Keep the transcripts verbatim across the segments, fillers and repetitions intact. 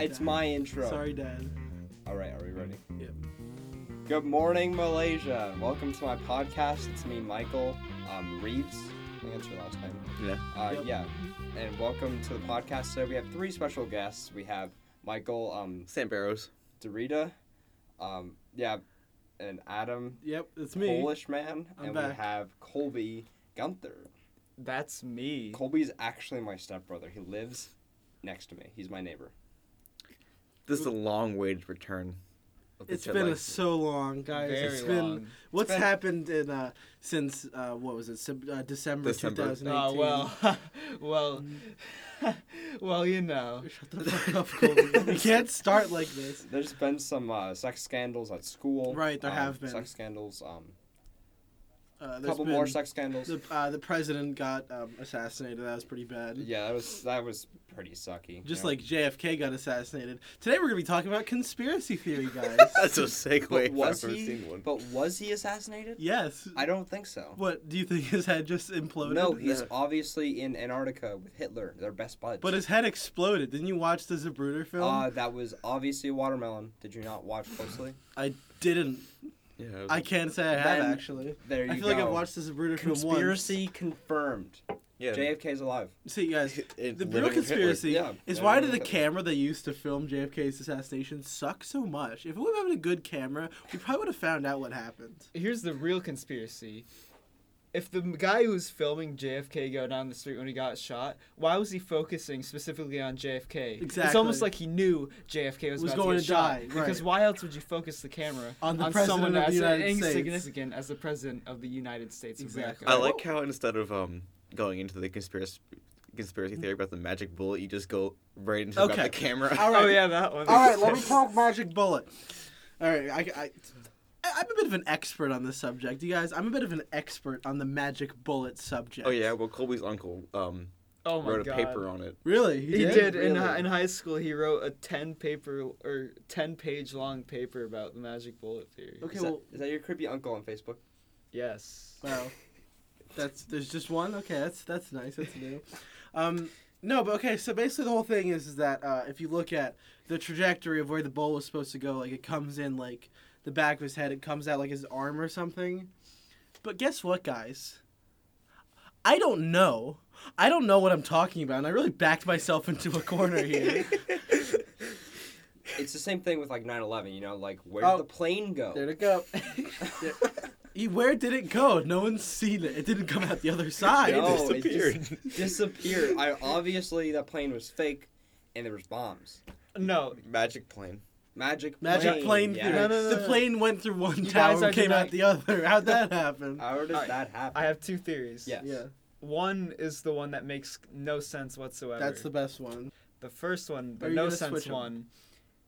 It's Dad. My intro. Sorry, Dad. All right, are we ready? Yep. Good morning, Malaysia. Welcome to my podcast. It's me, Michael um, Reeves. I think that's your last name. Yeah. Uh, yep. Yeah. And welcome to the podcast. So we have three special guests. We have Michael. Um, Sam Barrows. Dorita. Um, yeah. And Adam. Yep, it's me. Polish man. I'm and back. We have Colby Gunther. That's me. Colby's actually my stepbrother. He lives next to me. He's my neighbor. This is a long way to return. It's been like. so long, guys. Very it's been long. What's it's been... happened in uh, since uh, what was it? Sub, uh, December two thousand eighteen. Oh well, well, well, you know. Shut the fuck up, Colby. We can't start like this. There's been some uh, sex scandals at school. Right, there um, have been sex scandals. Um, uh, a couple been, more sex scandals. The, uh, the president got um, assassinated. That was pretty bad. Yeah, that was that was. Pretty sucky. Just you know? Like J F K got assassinated. Today we're going to be talking about conspiracy theory, guys. That's a segue. Was I've he, never seen one. But was he assassinated? Yes. I don't think so. What, do you think his head just imploded? No, he's yeah. obviously in Antarctica with Hitler, their best buds. But his head exploded. Didn't you watch the Zapruder film? Uh, that was obviously a watermelon. Did you not watch closely? I didn't. Yeah, I, I can't say I have, actually. There you go. I feel go. like I've watched the Zapruder film once. Conspiracy confirmed. Yeah. J F K's alive. See, guys, it, the real conspiracy yeah, is why did the camera they used to film J F K's assassination suck so much? If we would have had a good camera, we probably would have found out what happened. Here's the real conspiracy. If the guy who was filming J F K go down the street when he got shot, why was he focusing specifically on J F K? Exactly. It's almost like he knew J F K was, was about going to, get to shot, die. Because right. why else would you focus the camera on, the on someone as insignificant as the president of the United States of exactly. America? I like how instead of um. going into the conspiracy conspiracy theory about the magic bullet, you just go right into okay. about the camera. All right. Oh, yeah, that one. All right, let me talk magic bullet. All right, I, I, I'm a bit of an expert on this subject. You guys, I'm a bit of an expert on the magic bullet subject. Oh, yeah, well, Colby's uncle um, oh my wrote God. a paper on it. Really? He, he did? did. Really? In, in high school, he wrote a ten-page-long paper about the magic bullet theory. Okay, is well... That, is that your creepy uncle on Facebook? Yes. Wow. That's there's just one? Okay, that's that's nice. That's new. Um, no, but okay, so basically the whole thing is, is that uh, if you look at the trajectory of where the bullet was supposed to go, like it comes in like the back of his head, it comes out like his arm or something. But guess what, guys? I don't know. I don't know what I'm talking about, and I really backed myself into a corner here. It's the same thing with like nine eleven, you know, like where did oh, the plane go? There it go. there. Where did it go? No one's seen it. It didn't come out the other side. No, it disappeared. It disappeared. I, obviously, that plane was fake, and there was bombs. No. Magic plane. Magic plane. Magic plane. Yeah. No, no, no, the plane went through one you tower and came not... out the other. How'd that happen? How did right. that happen? I have two theories. Yes. Yeah. One is the one that makes no sense whatsoever. That's the best one. The first one, the no sense one,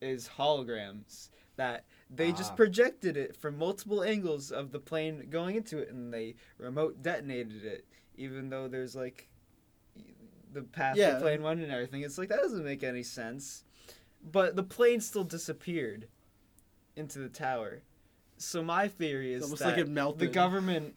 is holograms. That... They ah. just projected it from multiple angles of the plane going into it, and they remote detonated it, even though there's, like, the path yeah. the plane went and everything. It's like, that doesn't make any sense. But the plane still disappeared into the tower. So my theory is that like it melted. The government,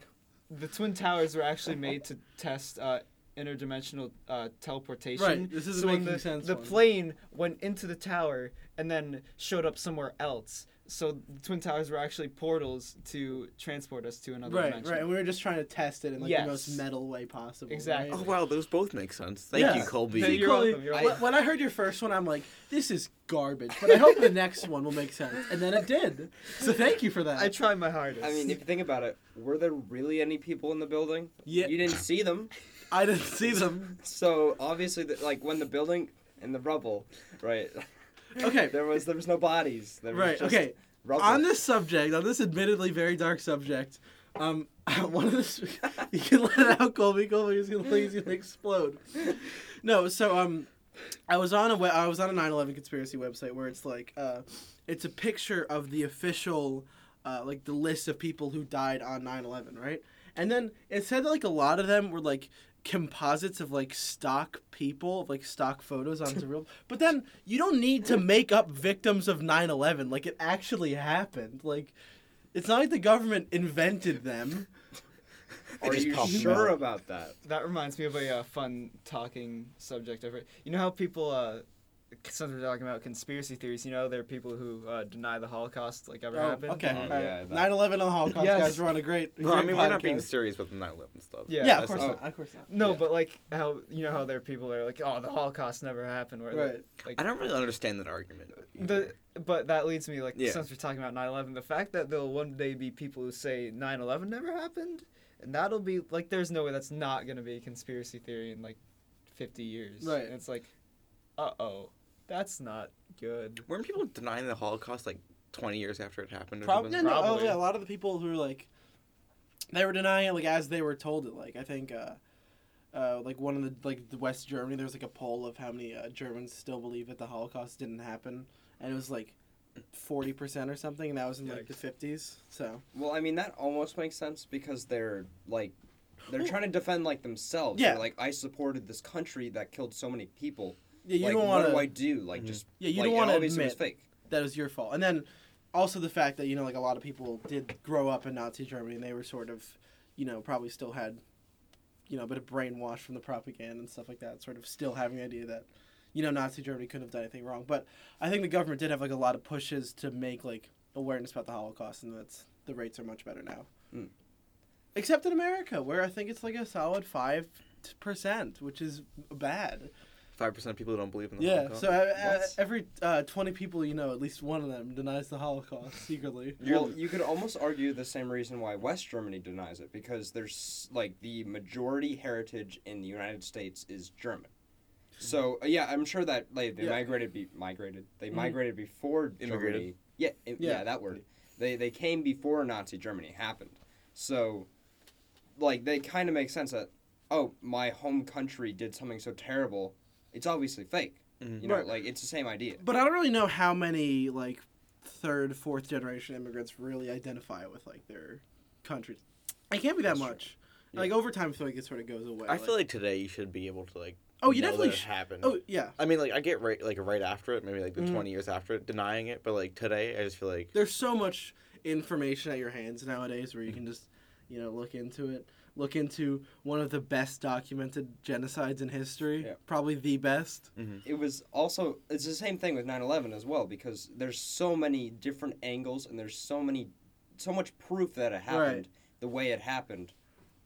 the Twin Towers were actually made to test... Uh, interdimensional uh, teleportation. Right, this isn't so making the, sense. The one. plane went into the tower and then showed up somewhere else. So the Twin Towers were actually portals to transport us to another right, dimension. Right, right. And we were just trying to test it in like yes. the most metal way possible. Exactly. Right? Oh, wow, those both make sense. Thank yeah. you, Colby. Thank you, Colby. You're welcome. You're welcome. When I heard your first one, I'm like, this is garbage, but I hope the next one will make sense. And then it did. So thank you for that. I tried my hardest. I mean, if you think about it, were there really any people in the building? Yeah. You didn't see them. I didn't see them. So, obviously, the, like, when the building and the rubble, right? Okay. there was there was no bodies. There was right, just okay. Rubble. On this subject, on this admittedly very dark subject, um, one of the... You can let it out, Colby. Colby is going to explode. No, so, um, I was on a we- I was on a nine eleven conspiracy website where it's, like, uh, it's a picture of the official, uh, like, the list of people who died on nine eleven, right? And then it said that, like, a lot of them were, like... composites of like stock people, of, like stock photos on surreal. But then you don't need to make up victims of nine eleven. Like it actually happened. Like it's not like the government invented them. Are you sure out. about that? That reminds me of a uh, fun talking subject. I've heard. You know how people uh, since we're talking about conspiracy theories, you know, there are people who uh, deny the Holocaust, like, ever oh, happened. Okay. Mm-hmm. All right. Yeah, nine eleven and the Holocaust, yes. guys, we're on a great, great well, I mean, podcast. We're not being serious with the nine eleven stuff. Yeah, yeah of course not. not. Of course not. No, yeah. but, like, how, you know how there are people that are like, oh, the Holocaust never happened. Where right. They, like, I don't really understand that argument. The, but that leads me, like, yeah. since we're talking about nine eleven, the fact that there'll one day be people who say nine eleven never happened, and that'll be, like, there's no way that's not going to be a conspiracy theory in, like, fifty years. Right. And it's like, uh-oh, that's not good. Weren't people denying the Holocaust, like, twenty years after it happened? Or Prob- no, no, Probably. Oh, yeah, a lot of the people who were, like, they were denying it, like, as they were told it. Like, I think, uh, uh, like, one of the, like, the West Germany, there was, like, a poll of how many uh, Germans still believe that the Holocaust didn't happen. And it was, like, forty percent or something, and that was in, like, the fifties, so. Well, I mean, that almost makes sense because they're, like, they're well, trying to defend, like, themselves. Yeah. They're like, I supported this country that killed so many people. Yeah, you like, don't want to. What do I do? Like, mm-hmm. just. Yeah, you like, don't want to admit was fake. That was your fault. And then also the fact that, you know, like, a lot of people did grow up in Nazi Germany, and they were sort of, you know, probably still had, you know, a bit of brainwash from the propaganda and stuff like that, sort of still having the idea that, you know, Nazi Germany couldn't have done anything wrong. But I think the government did have, like, a lot of pushes to make, like, awareness about the Holocaust, and that's the rates are much better now. Mm. Except in America, where I think it's like a solid five percent, which is bad. five percent of people who don't believe in the yeah, Holocaust? Yeah, so uh, every uh, twenty people you know, at least one of them denies the Holocaust secretly. Well, you could almost argue the same reason why West Germany denies it, because there's, like, the majority heritage in the United States is German. So, uh, yeah, I'm sure that like, they yeah. migrated, be- migrated, they mm-hmm. migrated before Immigrated. Germany. Yeah, it, yeah, yeah, that word. They, they came before Nazi Germany happened. So... Like, they kind of make sense that, oh, my home country did something so terrible, it's obviously fake. Mm-hmm. You know, right. like, it's the same idea. But I don't really know how many, like, third, fourth generation immigrants really identify with, like, their country. It can't be that That's much. Yeah. Like, over time, I feel like it sort of goes away. I like, feel like today you should be able to, like, oh, you know definitely that it sh- happened. Oh, yeah. I mean, like, I get right, like, right after it, maybe, like, the mm. twenty years after it, denying it. But, like, today, I just feel like... There's so much information at your hands nowadays where you can just... You know, look into it. Look into one of the best documented genocides in history. Yeah. Probably the best. Mm-hmm. It was also... It's the same thing with nine eleven as well, because there's so many different angles and there's so many... So much proof that it happened right. the way it happened.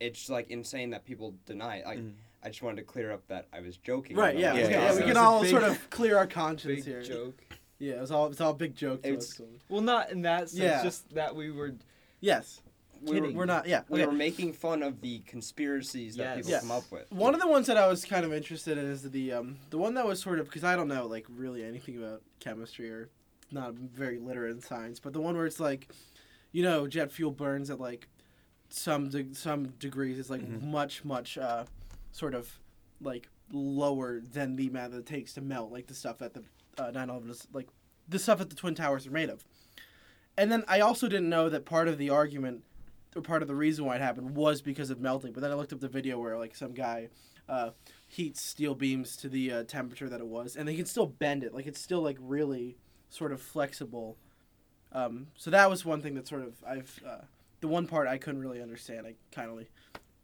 It's, like, insane that people deny it. Like, mm-hmm. I just wanted to clear up that I was joking. Right, yeah. yeah, yeah, yeah. We can all big, sort of clear our conscience big here. Big joke. Yeah, it was all, it was all big joke to it's, us. Well, not in that sense, yeah. just that we were... Yes. We were, we're not, yeah. We okay. were making fun of the conspiracies that yes. people yes. come up with. One of the ones that I was kind of interested in is the um the one that was sort of, because I don't know, like, really anything about chemistry or not very literate in science, but the one where it's like, you know, jet fuel burns at, like, some de- some degrees is, like, mm-hmm. much, much uh sort of, like, lower than the amount that it takes to melt, like, the stuff that the uh, nine eleven is, like, the stuff that the Twin Towers are made of. And then I also didn't know that part of the argument... part of the reason why it happened was because of melting. But then I looked up the video where, like, some guy uh, heats steel beams to the uh, temperature that it was, and they can still bend it. Like, it's still, like, really sort of flexible. Um, so that was one thing that sort of I've... Uh, the one part I couldn't really understand. I kind of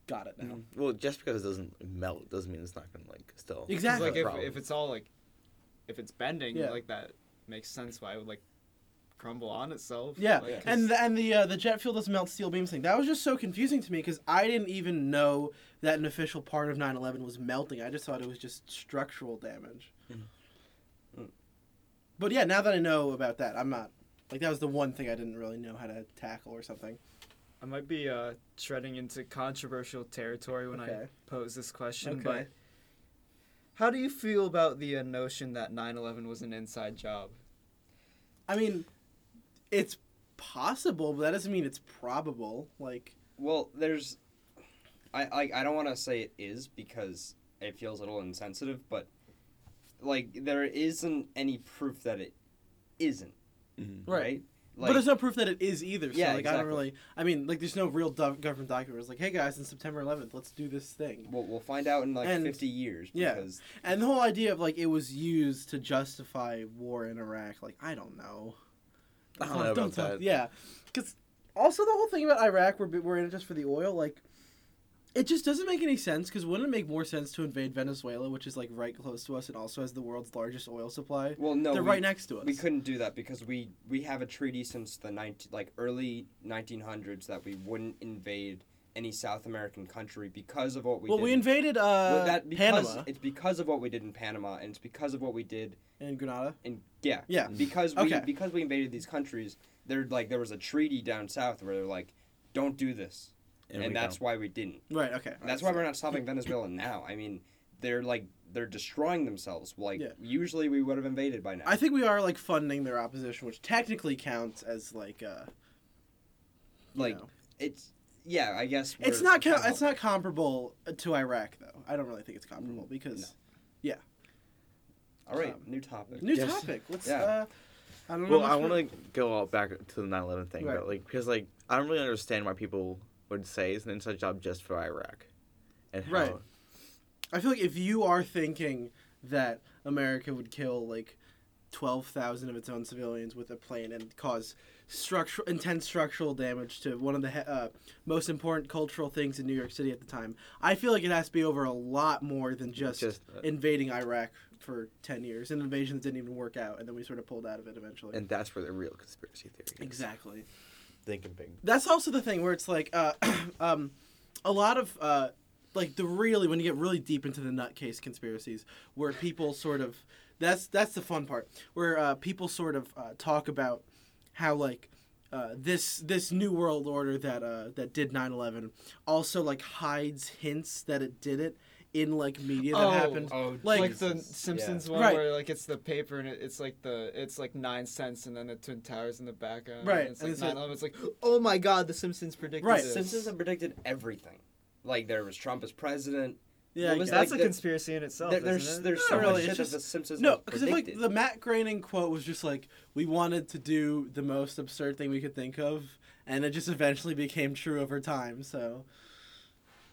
got it now. Well, just because it doesn't melt doesn't mean it's not going to, like, still... Exactly. Like, if, if it's all, like... If it's bending, yeah. like, that makes sense why I would, like... crumble on itself. Yeah, like, and the, and the uh, the jet fuel doesn't melt steel beams thing. That was just so confusing to me because I didn't even know that an official part of nine eleven was melting. I just thought it was just structural damage. Mm. But yeah, now that I know about that, I'm not... Like, that was the one thing I didn't really know how to tackle or something. I might be uh, treading into controversial territory when okay. I pose this question, okay. but... How do you feel about the uh, notion that nine eleven was an inside job? I mean... It's possible, but that doesn't mean it's probable. Like, well, there's, I I, I don't want to say it is because it feels a little insensitive, but like there isn't any proof that it isn't, mm-hmm. right? right? Like, but there's no proof that it is either. So yeah, like exactly. I don't really. I mean, like there's no real do- government document. It's like, hey guys, on September eleventh, let's do this thing. Well, we'll find out in like and, fifty years. Because yeah, and the whole idea of like it was used to justify war in Iraq. Like I don't know. I don't, I don't know about don't, that. Yeah. Because also the whole thing about Iraq, we're, we're in it just for the oil. Like, It just doesn't make any sense, because wouldn't it make more sense to invade Venezuela, which is, like, right close to us and also has the world's largest oil supply? Well, no. They're we, right next to us. We couldn't do that because we, we have a treaty since the nineteen, like early nineteen hundreds that we wouldn't invade any South American country because of what we well, did. Well, we invaded uh, well, that because, Panama. It's because of what we did in Panama, and it's because of what we did... In Grenada? In, yeah. Yeah. Because we, okay. because we invaded these countries, there like there was a treaty down south where they're like, don't do this. And, and that's don't. why we didn't. Right, okay. Right, that's so. why we're not stopping Venezuela now. I mean, they're, like, they're destroying themselves. Like, yeah. usually we would have invaded by now. I think we are, like, funding their opposition, which technically counts as, like, uh... Like, know. it's... Yeah, I guess... It's not com- It's not comparable to Iraq, though. I don't really think it's comparable, because... No. Yeah. All right, um, new topic. New yes. topic. Let's, yeah. uh... I don't well, know... Well, I want to like, go all back to the nine eleven thing, right. but, like, because, like, I don't really understand why people... would say is an inside job just for Iraq. And how... Right. I feel like if you are thinking that America would kill, like, twelve thousand of its own civilians with a plane and cause structural intense structural damage to one of the he- uh, most important cultural things in New York City at the time, I feel like it has to be over a lot more than just, just uh, invading Iraq for ten years. An invasion that didn't even work out, and then we sort of pulled out of it eventually. And that's where the real conspiracy theory is. Exactly. Thinking big. That's also the thing where it's like uh, um, a lot of uh, like the really when you get really deep into the nutcase conspiracies where people sort of that's that's the fun part where uh, people sort of uh, talk about how like uh, this this new world order that uh, that did nine eleven also like hides hints that it did it in like media that oh, happened oh, like, like the Simpsons yeah. one right. where like it's the paper and it, it's like the it's like nine cents and then the Twin Towers in the background right and it's, and like, it's, nine eleven, it's like oh my god the Simpsons predicted right this. Simpsons have predicted everything like there was Trump as president yeah well, was, that's like, a the, conspiracy in itself there, there's isn't it? there's so really, much shit just, that the Simpsons no because like the Matt Groening quote was just like we wanted to do the most absurd thing we could think of and it just eventually became true over time so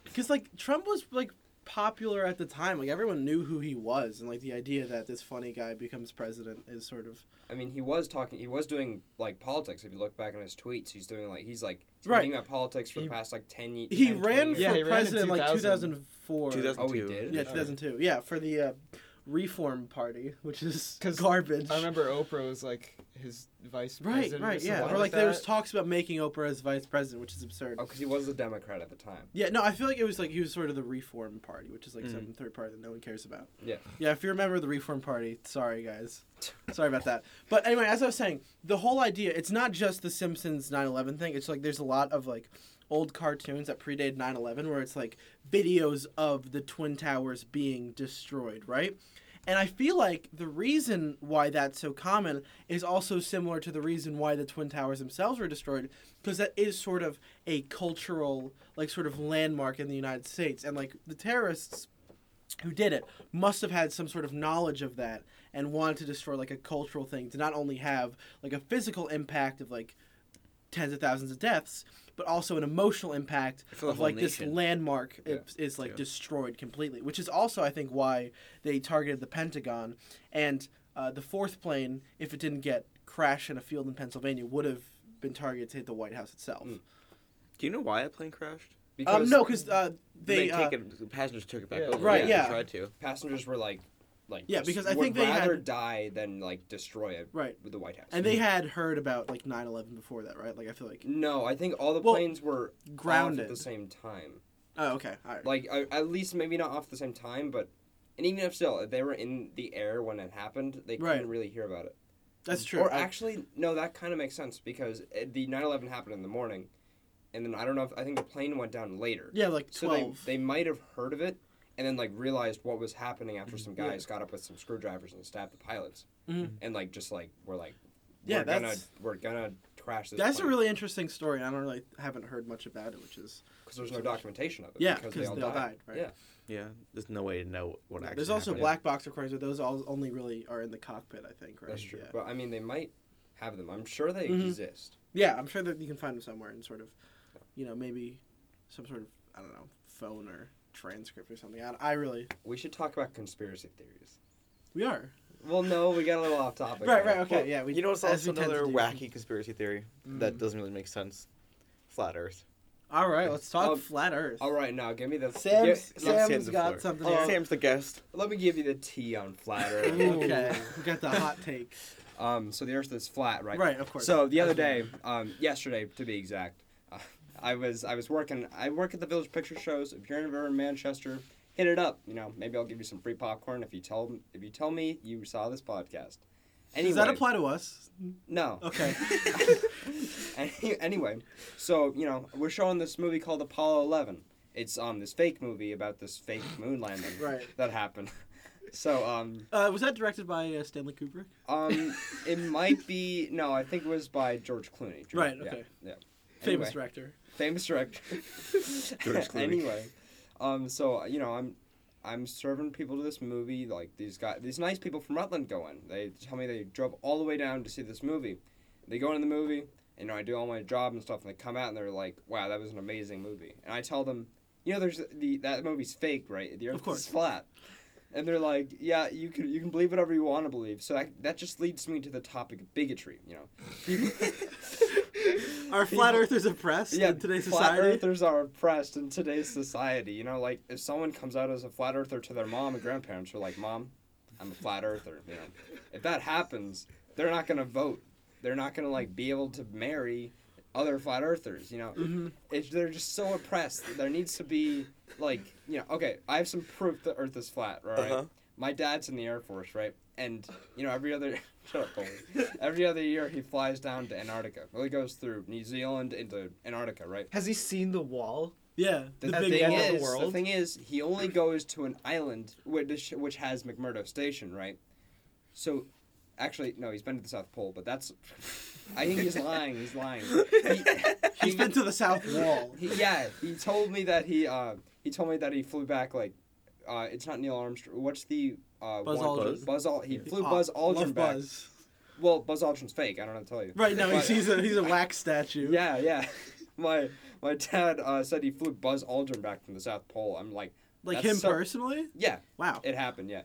because like Trump was like popular at the time, like everyone knew who he was, and like the idea that this funny guy becomes president is sort of. I mean, he was talking. He was doing like politics. If you look back on his tweets, he's doing like he's like talking about politics for he, the past like ten years. He ran for yeah, he president ran in like two thousand four. Oh, he did. Yeah, two thousand two. Yeah, for the uh, Reform Party, which is garbage. I remember Oprah was like his vice president. Right, right, or yeah. Or like that. There was talks about making Oprah as vice president, which is absurd. Oh, because he was a Democrat at the time. Yeah, no, I feel like it was like he was sort of the Reform Party, which is like mm. some third party that no one cares about. Yeah. Yeah, if you remember the Reform Party, sorry guys. Sorry about that. But anyway, as I was saying, the whole idea, it's not just the Simpsons nine eleven thing. It's like there's a lot of like old cartoons that predate nine eleven where it's like videos of the Twin Towers being destroyed, right? And I feel like the reason why that's so common is also similar to the reason why the Twin Towers themselves were destroyed, because that is sort of a cultural, like, sort of landmark in the United States. And, like, the terrorists who did it must have had some sort of knowledge of that and wanted to destroy, like, a cultural thing to not only have, like, a physical impact of, like, tens of thousands of deaths, but also an emotional impact of, like, nation. This landmark yeah. is, is, like, yeah. destroyed completely, which is also, I think, why they targeted the Pentagon. And uh, the fourth plane, if it didn't get crashed in a field in Pennsylvania, would have been targeted to hit the White House itself. Mm. Do you know why that plane crashed? Because um, no, because uh, they... they uh, take it, the passengers took it back yeah. over. Right, yeah. yeah. They tried to. Passengers were, like... Like yeah, because I think they had... would rather die than, like, destroy it right. with the White House. And they had heard about, like, nine eleven before that, right? Like, I feel like... No, I think all the well, planes were grounded at the same time. Oh, okay. All right. Like, at least maybe not off the same time, but... And even if still, if they were in the air when it happened, they couldn't right. really hear about it. That's true. Or I... actually, no, that kind of makes sense, because the nine eleven happened in the morning, and then I don't know if... I think the plane went down later. Yeah, like twelve. So they, they might have heard of it. And then, like, realized what was happening after some guys yeah. got up with some screwdrivers and stabbed the pilots. Mm-hmm. And, like, just, like, we're, like, we're yeah, gonna, we're gonna crash this That's plane. A really interesting story. And I don't really, haven't heard much about it, which is... Because there's no documentation of it. Yeah, because they all, they all died. died right? Yeah. Yeah, there's no way to know what actually There's also happened. Black box recordings, but those all only really are in the cockpit, I think, right? That's true. Yeah. But, I mean, they might have them. I'm sure they mm-hmm. exist. Yeah, I'm sure that you can find them somewhere in sort of, you know, maybe some sort of, I don't know, phone or... transcript or something. I, I really... We should talk about conspiracy theories. We are. Well, no, we got a little off topic. right, right, okay, well, yeah. We, you know what's also another wacky conspiracy theory mm. that doesn't really make sense? Flat Earth. All right, let's talk um, flat Earth. All right, now give me the. Sam's, give, Sam's, Sam's got floor. something. Um, Sam's the guest. Let me give you the tea on flat Earth. Okay, we got the hot take. Um, so the Earth is flat, right? Right, of course. So the other day, um, yesterday to be exact, uh, I was I was working. I work at the Village Picture Shows. If you're ever in Manchester, hit it up. You know, maybe I'll give you some free popcorn if you tell if you tell me you saw this podcast. Anyway, does that apply to us? No. Okay. Anyway, so, you know, we're showing this movie called Apollo eleven. It's um this fake movie about this fake moon landing right. that happened. So, um... Uh, was that directed by uh, Stanley Kubrick? Um, it might be... No, I think it was by George Clooney. George, right, okay. Yeah. yeah. Anyway, famous director. Famous director. George Clooney. Anyway, um, so, you know, I'm... I'm serving people to this movie, like, these guys, these nice people from Rutland go in. They tell me they drove all the way down to see this movie. They go into the movie, and, you know, I do all my job and stuff, and they come out, and they're like, wow, that was an amazing movie. And I tell them, you know, there's the that movie's fake, right? The Earth is flat. And they're like, yeah, you can you can believe whatever you want to believe. So that, that just leads me to the topic of bigotry, you know. Are flat people, earthers oppressed yeah, in today's flat society? Flat earthers are oppressed in today's society. You know, like, if someone comes out as a flat earther to their mom and grandparents, they're like, Mom, I'm a flat earther. You know, if that happens, they're not going to vote. They're not going to, like, be able to marry other flat earthers, you know. Mm-hmm. It's, they're just so oppressed. There needs to be, like, you know, okay, I have some proof the Earth is flat, right? Uh-huh. My dad's in the Air Force, right? And, you know, every other... Shut up, Colby. Every other year, he flies down to Antarctica. Well, he goes through New Zealand into Antarctica, right? Has he seen the wall? Yeah, the, the big wall of the world. The thing is, he only goes to an island, which, which has McMurdo Station, right? So, actually, no, he's been to the South Pole, but that's... I think he's lying. He's lying. He, he's he, been to the South Wall. He, yeah, he told me that he... Uh, he told me that he flew back, like... Uh, it's not Neil Armstrong. What's the... Uh, Buzz Aldrin. Buzz Aldrin. He flew oh, Buzz Aldrin back. Buzz. Well, Buzz Aldrin's fake. I don't know how to tell you. Right, no, but, he's a he's a wax statue. Yeah, yeah. My my dad uh, said he flew Buzz Aldrin back from the South Pole. I'm like... Like him so, personally? Yeah. Wow. It happened, yeah.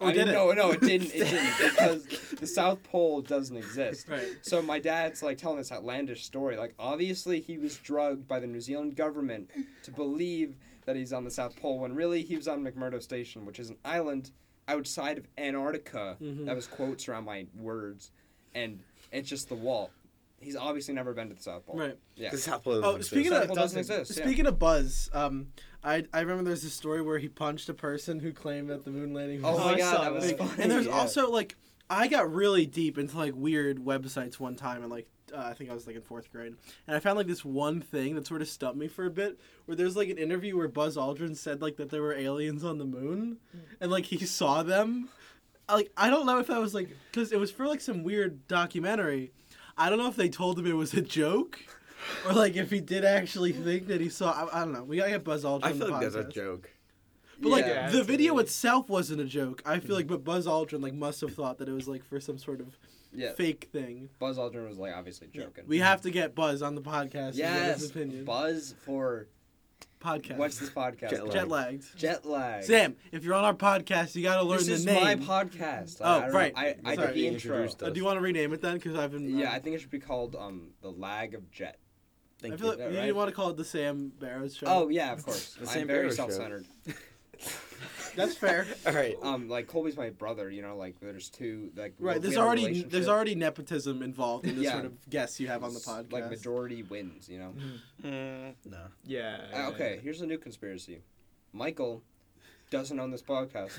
Oh, I did it? No, no, it didn't. It didn't. Because the South Pole doesn't exist. Right. So my dad's, like, telling this outlandish story. Like, obviously he was drugged by the New Zealand government to believe that he's on the South Pole when really he was on McMurdo Station, which is an island... outside of Antarctica. Mm-hmm. That was quotes around my words. And it's just the wall. He's obviously never been to the South Pole. Right. Yeah. The South Pole doesn't oh, exist. Speaking South of, Pole doesn't, doesn't exist. Speaking yeah. of Buzz, um, I I remember there's a story where he punched a person who claimed that the moon landing was... Oh my god, that was funny. And there's yeah. also, like, I got really deep into, like, weird websites one time, and, like, Uh, I think I was, like, in fourth grade. And I found, like, this one thing that sort of stumped me for a bit, where there's, like, an interview where Buzz Aldrin said, like, that there were aliens on the moon. And, like, he saw them. Like, I don't know if that was, like... Because it was for, like, some weird documentary. I don't know if they told him it was a joke. Or, like, if he did actually think that he saw... I, I don't know. We gotta get Buzz Aldrin on the podcast. I feel like that's a joke. But, like, yeah, the video really... itself wasn't a joke. I feel like... But Buzz Aldrin, like, must have thought that it was, like, for some sort of... Yeah. Fake thing. Buzz Aldrin was, like, obviously joking. Yeah. We have to get Buzz on the podcast. Yes, his opinion. Buzz for... Podcast. What's this podcast? JetLagged. JetLagged. Sam, if you're on our podcast, you got to learn the name. This is my podcast. Oh, I, I right. I, I did the intro. Uh, do you want to rename it then? Because I've been... Um, yeah, I think it should be called um, The Lag of Jet. Thank I feel you. Like you right? want to call it The Sam Barrows Show. Oh, yeah, of course. The Sam I'm very Barrows self-centered. That's fair. All right. Um, like, Colby's my brother, you know, like, there's two, like... Right, there's already there's already nepotism involved in this yeah. sort of guess you have on the podcast. Like, majority wins, you know? Mm. No. Yeah. Uh, okay, here's a new conspiracy. Michael doesn't own this podcast.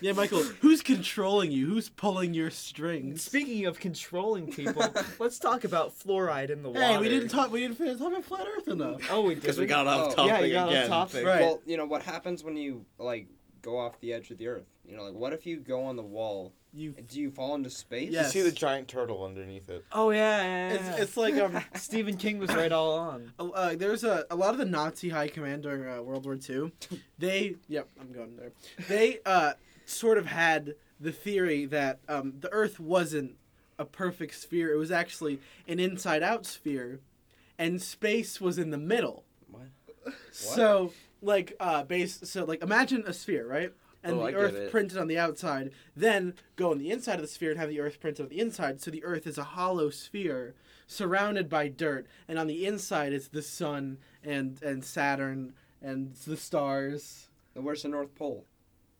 Yeah, Michael, who's controlling you? Who's pulling your strings? Speaking of controlling people, let's talk about fluoride in the water. Hey, we didn't talk we didn't finish talking about flat Earth enough. Oh, we did. Because we got off topic again. Yeah, you got off topic. Right. Well, you know, what happens when you, like, go off the edge of the Earth? You know, like, what if you go on the wall? You Do you fall into space? Yes. You see the giant turtle underneath it. Oh, yeah. yeah, yeah. It's, it's like um, Stephen King was right all along. Uh, uh, there's a, a lot of the Nazi high command during uh, World War Two. They, yep, I'm going there. They, uh... sort of had the theory that um, the Earth wasn't a perfect sphere. It was actually an inside-out sphere, and space was in the middle. What? What? So, like, uh, base. So, like, imagine a sphere, right? and oh, the I Earth printed on the outside, then go on the inside of the sphere and have the Earth printed on the inside, so the Earth is a hollow sphere surrounded by dirt, and on the inside is the sun and, and Saturn and the stars. And where's the North Pole?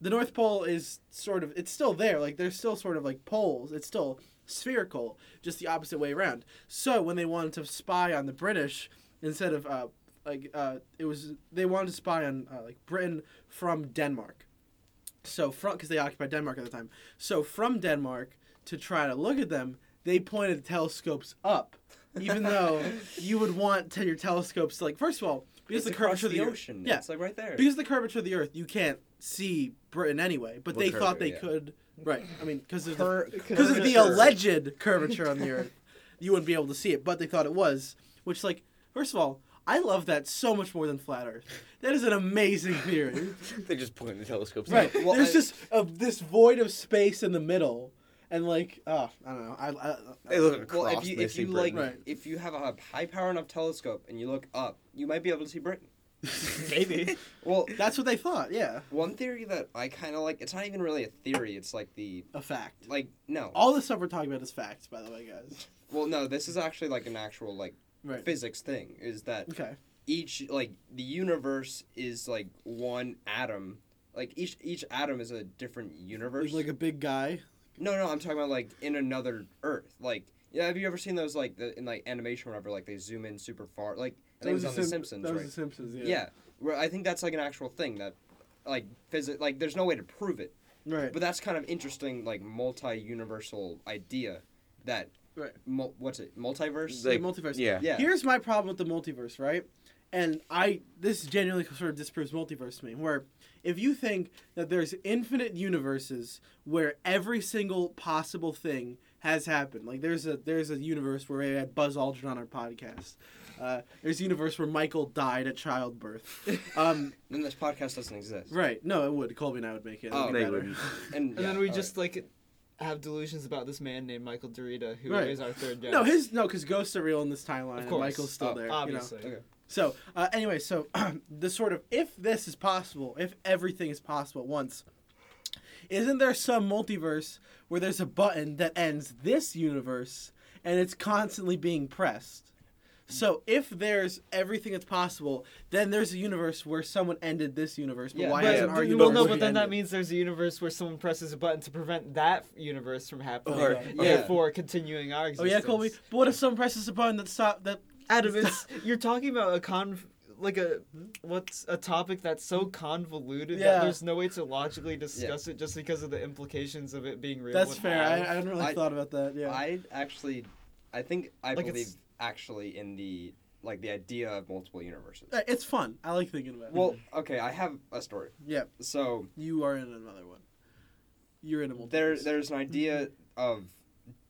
The North Pole is sort of, it's still there, like there's still sort of like poles, it's still spherical, just the opposite way around. So when they wanted to spy on the British, instead of, uh, like, uh, it was, they wanted to spy on, uh, like, Britain from Denmark. So from, because they occupied Denmark at the time. So from Denmark, to try to look at them, they pointed the telescopes up, even though you would want to your telescopes to, like, first of all, because it's the curvature of the, the ocean. Yeah. It's like right there. Because of the curvature of the Earth, you can't see Britain anyway, but well, they curvature, thought they yeah. could. Right. I mean, because of, Cur- of the alleged curvature on the Earth, you wouldn't be able to see it, but they thought it was. Which, like, first of all, I love that so much more than Flat Earth. That is an amazing theory. They just point the telescopes right. out. Well, There's I, just a, this void of space in the middle. And, like, oh, I don't know. I, I, I, they look across, well, if you, they if see you Britain. Like, right. If you have a high-power enough telescope and you look up, you might be able to see Britain. Maybe. Well, that's what they thought, yeah. One theory that I kind of like, it's not even really a theory, it's like the... A fact. Like, no. All the stuff we're talking about is facts, by the way, guys. Well, no, this is actually, like, an actual, like, right. physics thing, is that okay. each, like, the universe is, like, one atom. Like, each each atom is a different universe. There's, like, a big guy... No, no, I'm talking about, like, in another Earth. Like, yeah, have you ever seen those, like, the, in, like, animation or whatever, like, they zoom in super far? Like, I think it was on The Simpsons, right? That was The Simpsons, yeah. Yeah, where I think that's, like, an actual thing that, like, physics, like, there's no way to prove it. Right. But that's kind of interesting, like, multi-universal idea that, right. Mul- what's it, multiverse? Like, the multiverse. Yeah. yeah. Here's my problem with the multiverse, right? And I, this genuinely sort of disproves multiverse to me, where if you think that there's infinite universes where every single possible thing has happened, like there's a there's a universe where we had Buzz Aldrin on our podcast, uh, there's a universe where Michael died at childbirth. Um, then this podcast doesn't exist. Right. No, it would. Colby and I would make it. Oh, they would. And, and yeah, then we just, right. like... have delusions about this man named Michael Dorita, who right. is our third guest. No, his no, because ghosts are real in this timeline. Of course. And Michael's still oh, there. Obviously. You know? Okay. So, uh, anyway, so the sort of if this is possible, if everything is possible at once, isn't there some multiverse where there's a button that ends this universe and it's constantly being pressed? So if there's everything that's possible, then there's a universe where someone ended this universe. But yeah. why hasn't our universe? Well, no, but then ended? That means there's a universe where someone presses a button to prevent that universe from happening, or, yeah. therefore continuing our existence. Oh yeah, Colby. But what if someone presses a button that stop that? Adam, it's, you're talking about a con, like a what's a topic that's so convoluted yeah. that there's no way to logically discuss yeah. it just because of the implications of it being real. That's fair. I, I hadn't really I, thought about that. Yeah. I actually, I think I like believe. Actually in the, like, the idea of multiple universes. It's fun. I like thinking about it. Well, okay, I have a story. Yeah. So... You are in another one. You're in a multiverse. There, there's an idea of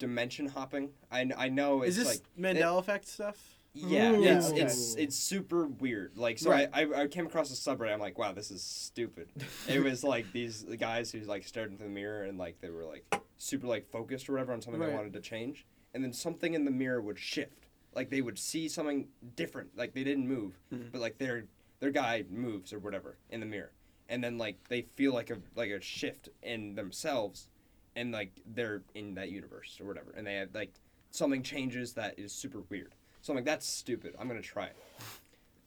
dimension hopping. I, I know it's, like... Is this like, Mandela effect stuff? Yeah. Ooh. It's it's it's super weird. Like, so right. I, I I came across a subreddit, I'm like, wow, this is stupid. It was, like, these guys who, like, stared into the mirror and, like, they were, like, super, like, focused or whatever on something right. they wanted to change. And then something in the mirror would shift. Like, they would see something different. Like, they didn't move, mm-hmm. but, like, their their guy moves or whatever in the mirror. And then, like, they feel like a like a shift in themselves, and, like, they're in that universe or whatever. And they have, like, something changes that is super weird. So I'm like, that's stupid. I'm going to try it.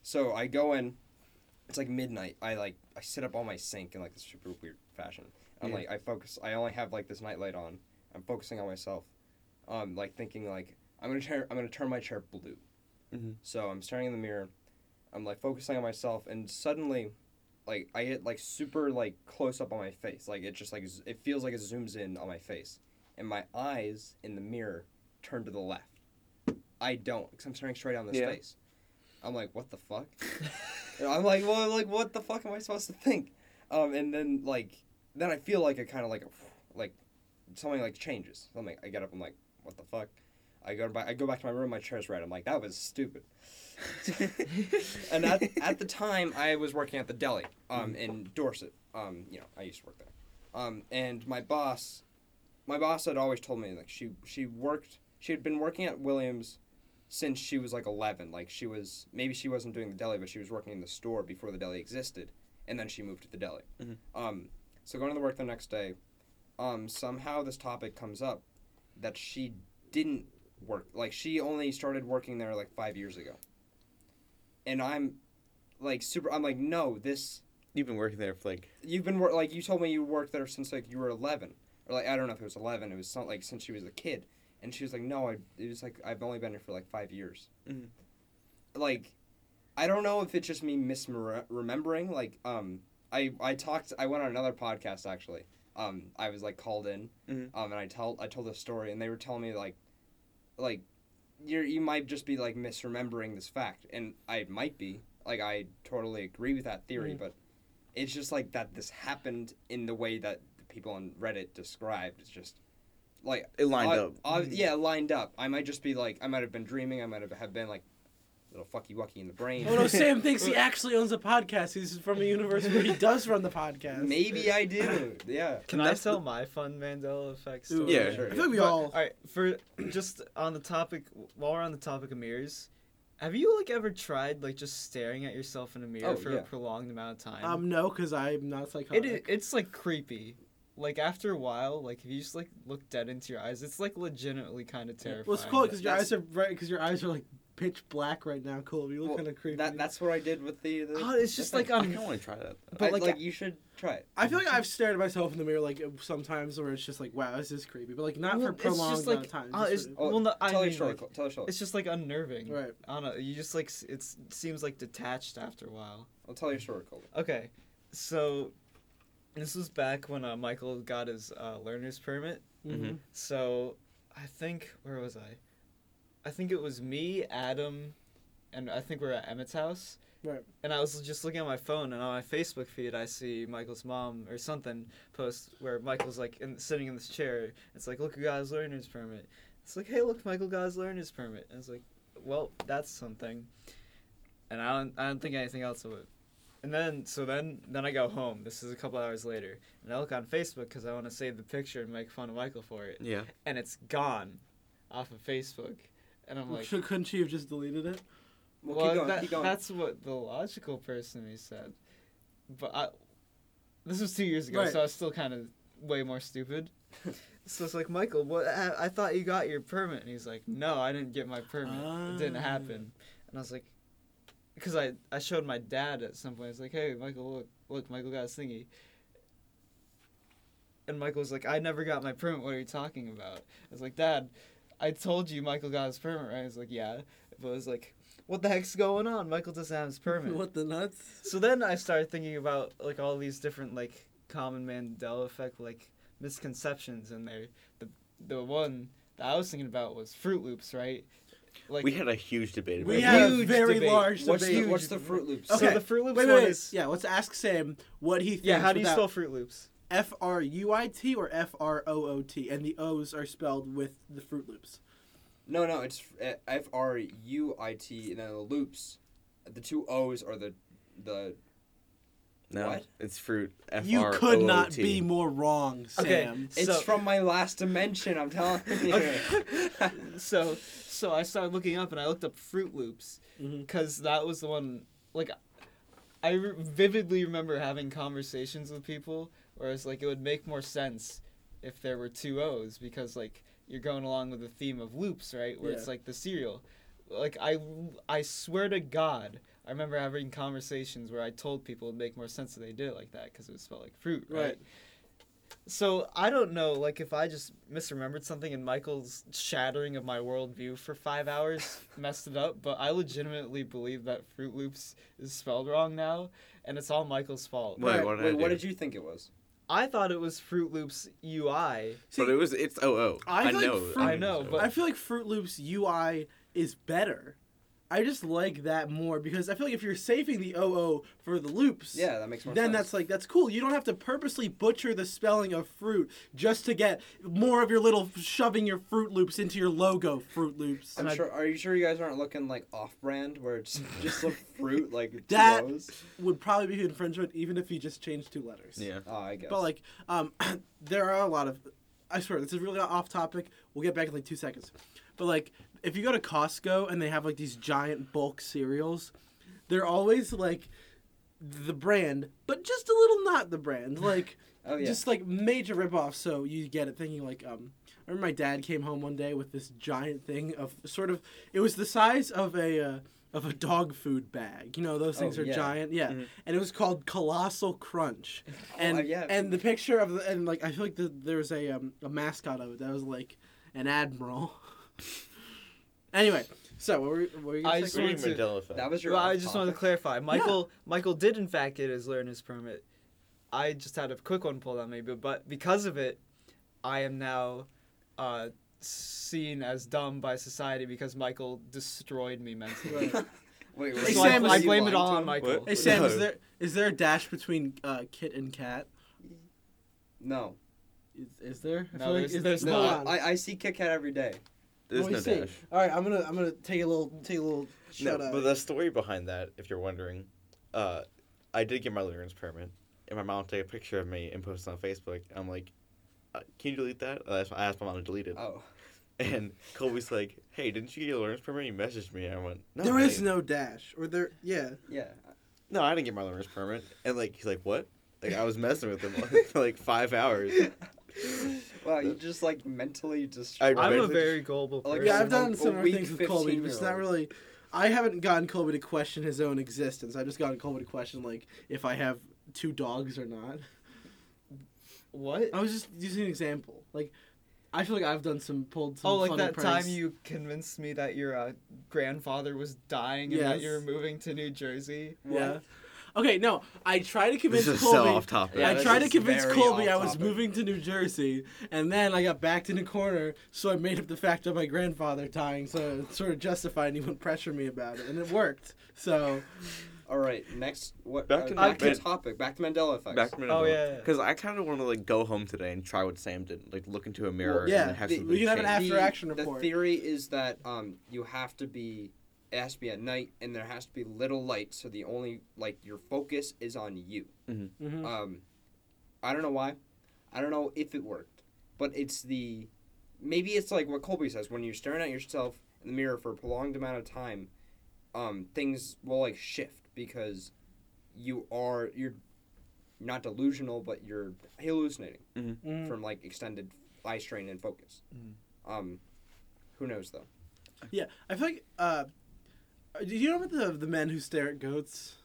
So I go in. It's, like, midnight. I, like, I sit up on my sink in, like, this super weird fashion. I'm, yeah. like, I focus. I only have, like, this nightlight on. I'm focusing on myself. Um, like, thinking, like... I'm gonna turn. I'm gonna turn my chair blue. Mm-hmm. So I'm staring in the mirror. I'm like focusing on myself, and suddenly, like I get like super like close up on my face. Like it just like z- it feels like it zooms in on my face, and my eyes in the mirror turn to the left. I don't, because I'm staring straight down this yeah. face. I'm like, what the fuck? I'm like, well, like what the fuck am I supposed to think? Um, and then like then I feel like I kind of like like something like changes. I'm like I get up. I'm like, what the fuck? I go back. I go back to my room. My chair's red. I'm like, that was stupid. And at, at the time, I was working at the deli, um, in Dorset. Um, you know, I used to work there. Um, and my boss, my boss had always told me like she she worked. She had been working at Williams since she was like eleven. Like she was maybe she wasn't doing the deli, but she was working in the store before the deli existed, and then she moved to the deli. Mm-hmm. Um, So going to the work the next day, um, somehow this topic comes up that she didn't work. Like, she only started working there, like, five years ago. And I'm, like, super... I'm like, no, this... You've been working there for, like... You've been... Wor- like, you told me you worked there since, like, you were eleven. Or, like, I don't know if it was eleven. It was, some, like, since she was a kid. And she was like, no, I... It was, like, I've only been here for, like, five years. Mm-hmm. Like, I don't know if it's just me misremembering. Like, um... I, I talked... I went on another podcast, actually. Um, I was, like, called in. Mm-hmm. Um, and I tell I told a story, and they were telling me, like... Like, you you might just be, like, misremembering this fact. And I might be. Like, I totally agree with that theory, mm-hmm. but it's just, like, that this happened in the way that the people on Reddit described. It's just, like... It lined I, up. I, I, yeah, it lined up. I might just be, like... I might have been dreaming. I might have, have been, like... little fucky-wucky in the brain. Oh, no, Sam thinks he actually owns a podcast. He's from a universe where he does run the podcast. Maybe I do, yeah. Can That's I tell the... my fun Mandela effect story? Yeah, sure. I feel like we but, all... All right, for just on the topic, while we're on the topic of mirrors, have you, like, ever tried, like, just staring at yourself in a mirror oh, for yeah. a prolonged amount of time? Um, no, because I'm not psychotic. It, it's, like, creepy. Like, after a while, like, if you just, like, look dead into your eyes, it's, like, legitimately kind of terrifying. Well, it's cool, because your eyes are bright, because your eyes are, like, pitch black right now, Colby. You look well, kind of creepy. That, that's what I did with the... the oh, it's just like... like um, I don't want to try that. Though. But I, like, like, you should try it. I feel like I've stared at myself in the mirror, like, sometimes where it's just like, wow, this is creepy. But, like, not well, for prolonged amount of time. Tell your story. Tell your story. It's just, like, unnerving. Right. I don't know. You just, like... It seems, like, detached after a while. I'll tell your story, Colby. Okay. So... This was back when uh, Michael got his uh, learner's permit. Mm-hmm. So, I think... Where was I? I think it was me, Adam, and I think we were at Emmett's house. Right. And I was just looking at my phone, and on my Facebook feed, I see Michael's mom or something post where Michael's, like, in, sitting in this chair. It's like, look, who got his learner's permit. It's like, hey, look, Michael got his learner's permit. And I was like, well, that's something. And I don't, I don't think anything else of it. And then, so then, then I go home. This is a couple hours later. And I look on Facebook because I want to save the picture and make fun of Michael for it. Yeah. And it's gone off of Facebook. And I'm like... Should, couldn't she have just deleted it? Well, well keep going, that, keep going. That's what the logical person he said. But I... This was two years ago, right. So I was still kind of way more stupid. So it's like, Michael, what? I, I thought you got your permit. And he's like, no, I didn't get my permit. Ah. It didn't happen. And I was like... Because I, I showed my dad at some point. I was like, hey, Michael, look, look, Michael got his thingy. And Michael was like, I never got my permit. What are you talking about? I was like, Dad, I told you Michael got his permit, right? I was like, yeah. But I was like, what the heck's going on? Michael doesn't have his permit. What the nuts? So then I started thinking about, like, all these different, like, common Mandela effect, like, misconceptions in there. The, the one that I was thinking about was Fruit Loops, right? Like, we had a huge debate. About we had a very debate. large what's debate. The, what's the Fruit Loops? Okay. So the Fruit Loops wait, wait, wait. one is... Yeah, let's ask Sam what he thinks. Yeah, how do you spell Fruit Loops? F R U I T or F R O O T? And the O's are spelled with the Fruit Loops. No, no, it's F R U I T and then the loops. The two O's are the... the No, what? It's fruit. F R O O T. You could not be more wrong, Sam. Okay, so, it's from my last dimension, I'm telling you. Okay. so, so I started looking up, and I looked up Fruit Loops, because mm-hmm. that was the one, like, I re- vividly remember having conversations with people, whereas, like, it would make more sense if there were two O's, because, like, you're going along with the theme of loops, right, where yeah. it's, like, the cereal. Like, I, I swear to God... I remember having conversations where I told people it'd make more sense if they did it like that because it would smell like fruit, right? right? So I don't know, like, if I just misremembered something and Michael's shattering of my worldview for five hours messed it up, but I legitimately believe that Fruit Loops is spelled wrong now, and it's all Michael's fault. Wait, right. what, did Wait what did you think it was? I thought it was Fruit Loops U I. See, but it was, it's O O. I, I know. Like Fruit, I know, but... I feel like Fruit Loops U I is better. I just like that more because I feel like if you're saving the O O for the loops, yeah, that makes more then sense. That's like that's cool. You don't have to purposely butcher the spelling of fruit just to get more of your little shoving your Fruit Loops into your logo, Fruit Loops. I'm and sure. I, are you sure you guys aren't looking like off-brand where it's just like fruit like that lows? Would probably be an infringement even if you just changed two letters. Yeah, oh, I guess. But like, um, there are a lot of. I swear this is really off topic. We'll get back in like two seconds, but like. If you go to Costco and they have, like, these giant bulk cereals, they're always, like, the brand, but just a little not the brand. Like, Oh yeah. Just like major ripoff. So you get it thinking like um. I remember my dad came home one day with this giant thing of sort of it was the size of a uh, of a dog food bag. You know those things oh, are yeah. giant. Yeah. Mm-hmm. And it was called Colossal Crunch. And oh, yeah. and the picture of the, and like I feel like the, there was a um a mascot of it that was like an admiral. Anyway, so what were, what were you going to say? I just wanted to, that was your well, I just topic. wanted to clarify. Michael yeah. Michael did in fact get his learner's permit. I just had a quick one pulled on me, but, but because of it, I am now uh, seen as dumb by society because Michael destroyed me mentally. Wait, wait, so Sam, I, I blame it all on Michael. What? Hey Sam, no. is there is there a dash between uh, Kit and Kat? No. Is, is there? I no, like, there's, is there's no. Not. I I see Kit Kat every day. There's no dash. All right, I'm gonna I'm gonna take a little take a little shout no, out. But the story behind that, if you're wondering, uh, I did get my learner's permit, and my mom took a picture of me and posted on Facebook. I'm like, uh, can you delete that? I asked, I asked my mom to delete it. Oh. And Colby's like, hey, didn't you get your learner's permit? You messaged me, and I went, no. There I is didn't. no dash, or there, yeah. Yeah. No, I didn't get my learner's permit, and like he's like, what? Like I was messing with him for like five hours. Wow, you just like mentally destroyed. I'm a very gullible person. Like, yeah, I've done similar things with Colby, but it's not really. I haven't gotten Colby to question his own existence. I've just gotten Colby to question like if I have two dogs or not. What? I was just using an example. Like, I feel like I've done some pulled some. Oh, like that pranks. time you convinced me that your uh, grandfather was dying yes. and that you were moving to New Jersey. What? Yeah. Okay, no, I tried to convince Colby. This is Colby, so off topic. Yeah, I tried to convince Colby I was moving to New Jersey, and then I got backed in a corner, so I made up the fact of my grandfather dying, so it sort of justified, and he wouldn't pressure me about it, and it worked. So, all right, next what? Back to, uh, back to topic. Back to Mandela effects. Back to Mandela. Oh yeah. Because yeah. I kind of want to like go home today and try what Sam did, like look into a mirror well, yeah, and have the, something. We can have an after action report. The theory is that um you have to be. It has to be at night, and there has to be little light, so the only, like, your focus is on you. Mm-hmm. Mm-hmm. Um, I don't know why. I don't know if it worked. But it's the, maybe it's like what Colby says, when you're staring at yourself in the mirror for a prolonged amount of time, um, things will, like, shift, because you are, you're not delusional, but you're hallucinating mm-hmm. Mm-hmm. from, like, extended eye strain and focus. Mm-hmm. Um, who knows, though? Yeah, I feel like, uh... do you know about the the men who stare at goats?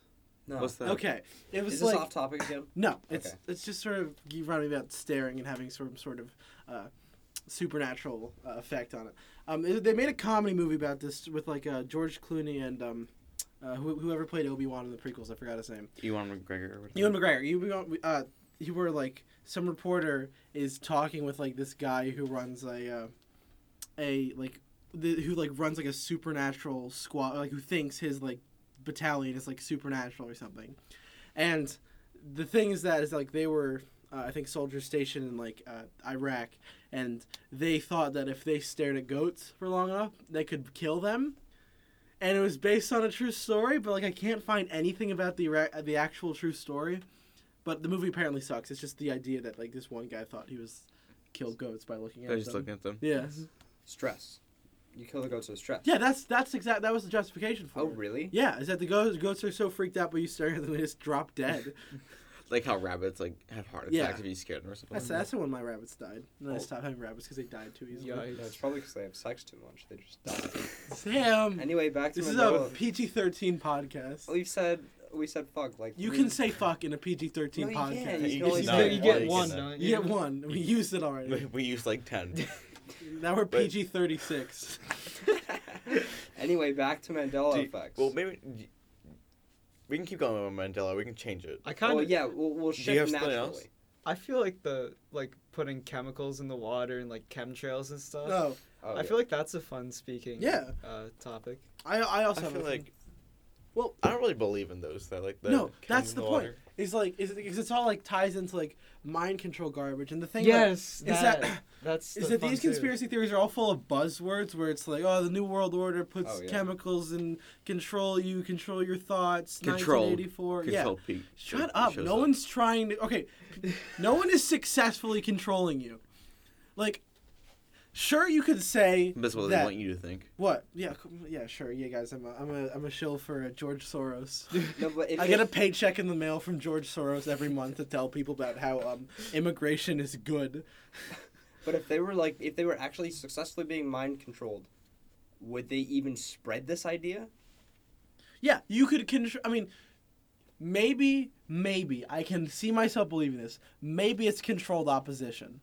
No. What's that? Okay. It was Is this like, off topic again? No. It's okay. It's just sort of you running about staring and having some sort of uh, supernatural uh, effect on it. Um, it, they made a comedy movie about this with like uh, George Clooney and um, uh, wh- whoever played Obi-Wan in the prequels. I forgot his name. Ewan McGregor. Or Ewan McGregor. Ewan, uh, he were like some reporter is talking with like this guy who runs a uh, a like. The, who like runs like a supernatural squad, like who thinks his like battalion is like supernatural or something, and the thing is that is like they were uh, I think soldiers stationed in like uh, Iraq, and they thought that if they stared at goats for long enough, they could kill them, and it was based on a true story, but like I can't find anything about the Ira- the actual true story, but the movie apparently sucks. It's just the idea that like this one guy thought he was killed goats by looking at them. They're just looking at them. Yeah. Stress. You kill the goats with stress. Yeah, that's that's exact. That was the justification for. Oh, it. Oh, really? Yeah, is that the goats? Goats are so freaked out, but you stare at them, they just drop dead. Like how rabbits like have heart attacks yeah. if you scared them or something. That's like that's that. When my rabbits died. And then oh. I stopped having rabbits because they died too easily. Yeah, yeah, it's probably because they have sex too much. They just die. Sam. Anyway, back to this is a P G thirteen podcast. We've said we said fuck like. You three. Can say fuck in a P G thirteen no, podcast. Yeah, you, you, no, you get one. You, you get one. We used it already. We, we used like ten. Now we're P G thirty-six. Anyway, back to Mandela you, effects. Well, maybe we can keep going with Mandela. We can change it. I kind of well, yeah. We'll, we'll shift naturally. I feel like the like putting chemicals in the water and like chemtrails and stuff. No, oh, I yeah. feel like that's a fun speaking yeah. uh, topic. I I also I have feel like. Thing. Well, I don't really believe in those. That like the no, that's the, the point. Is like is because it's all like ties into like mind control garbage and the thing. Yes, like, that, is that that's is the that these conspiracy too. Theories are all full of buzzwords where it's like oh the New World Order puts oh, yeah. chemicals in control you control your thoughts. Control. nineteen eighty-four. Control yeah. P. Shut up. No up. One's trying to. Okay, no one is successfully controlling you. Like, Sure, you could say that's what that, they want you to think. What? Yeah, yeah, sure. Yeah, guys, I'm a, I'm a, I'm a shill for uh, George Soros. No, but if I get a paycheck in the mail from George Soros every month to tell people about how um, immigration is good. But if they were like, if they were actually successfully being mind controlled, would they even spread this idea? Yeah, you could control. I mean, maybe, maybe I can see myself believing this. Maybe it's controlled opposition.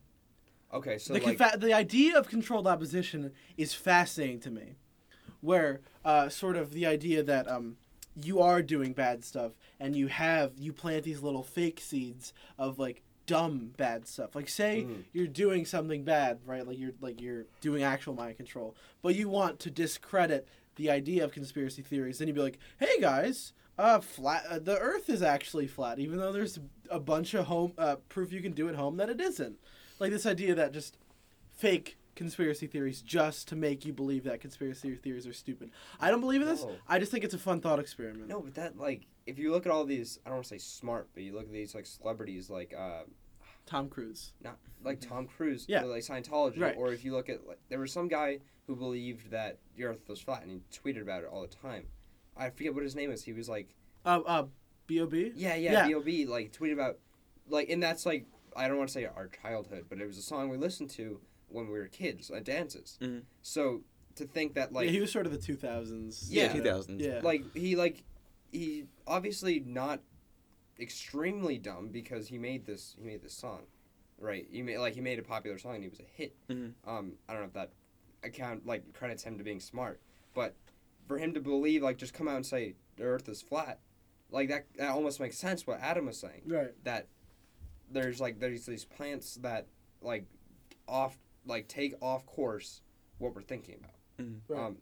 Okay, so the, like... confa- the idea of controlled opposition is fascinating to me, where uh, sort of the idea that um, you are doing bad stuff and you have you plant these little fake seeds of like dumb bad stuff. Like say mm. you're doing something bad, right? Like you're like you're doing actual mind control, but you want to discredit the idea of conspiracy theories. Then you'd be like, hey guys, uh, flat uh, the Earth is actually flat, even though there's a bunch of home uh, proof you can do at home that it isn't. Like, this idea that just fake conspiracy theories just to make you believe that conspiracy theories are stupid. I don't believe in this. No. I just think it's a fun thought experiment. No, but that, like, if you look at all these, I don't want to say smart, but you look at these, like, celebrities, like... Uh, Tom Cruise. Not, like, Tom Cruise. Yeah. Or, like, Scientology. Right. Or if you look at, like, there was some guy who believed that the Earth was flat, and he tweeted about it all the time. I forget what his name is. He was, like... Uh, uh, B O B? Yeah, yeah, yeah, B O B, like, tweeted about... Like, and that's, like... I don't want to say our childhood, but it was a song we listened to when we were kids, like dances. Mm-hmm. So to think that like... Yeah, he was sort of the two thousands. Yeah, yeah two thousands. Yeah. Like, he like, he obviously not extremely dumb because he made this, he made this song, right? He made, like, he made a popular song and he was a hit. Mm-hmm. Um, I don't know if that account, like, credits him to being smart, but for him to believe, like, just come out and say, the Earth is flat, like, that, that almost makes sense what Adam was saying. Right. That... There's, like, there's these plants that, like, off, like, take off course what we're thinking about. Mm-hmm. Right. Um,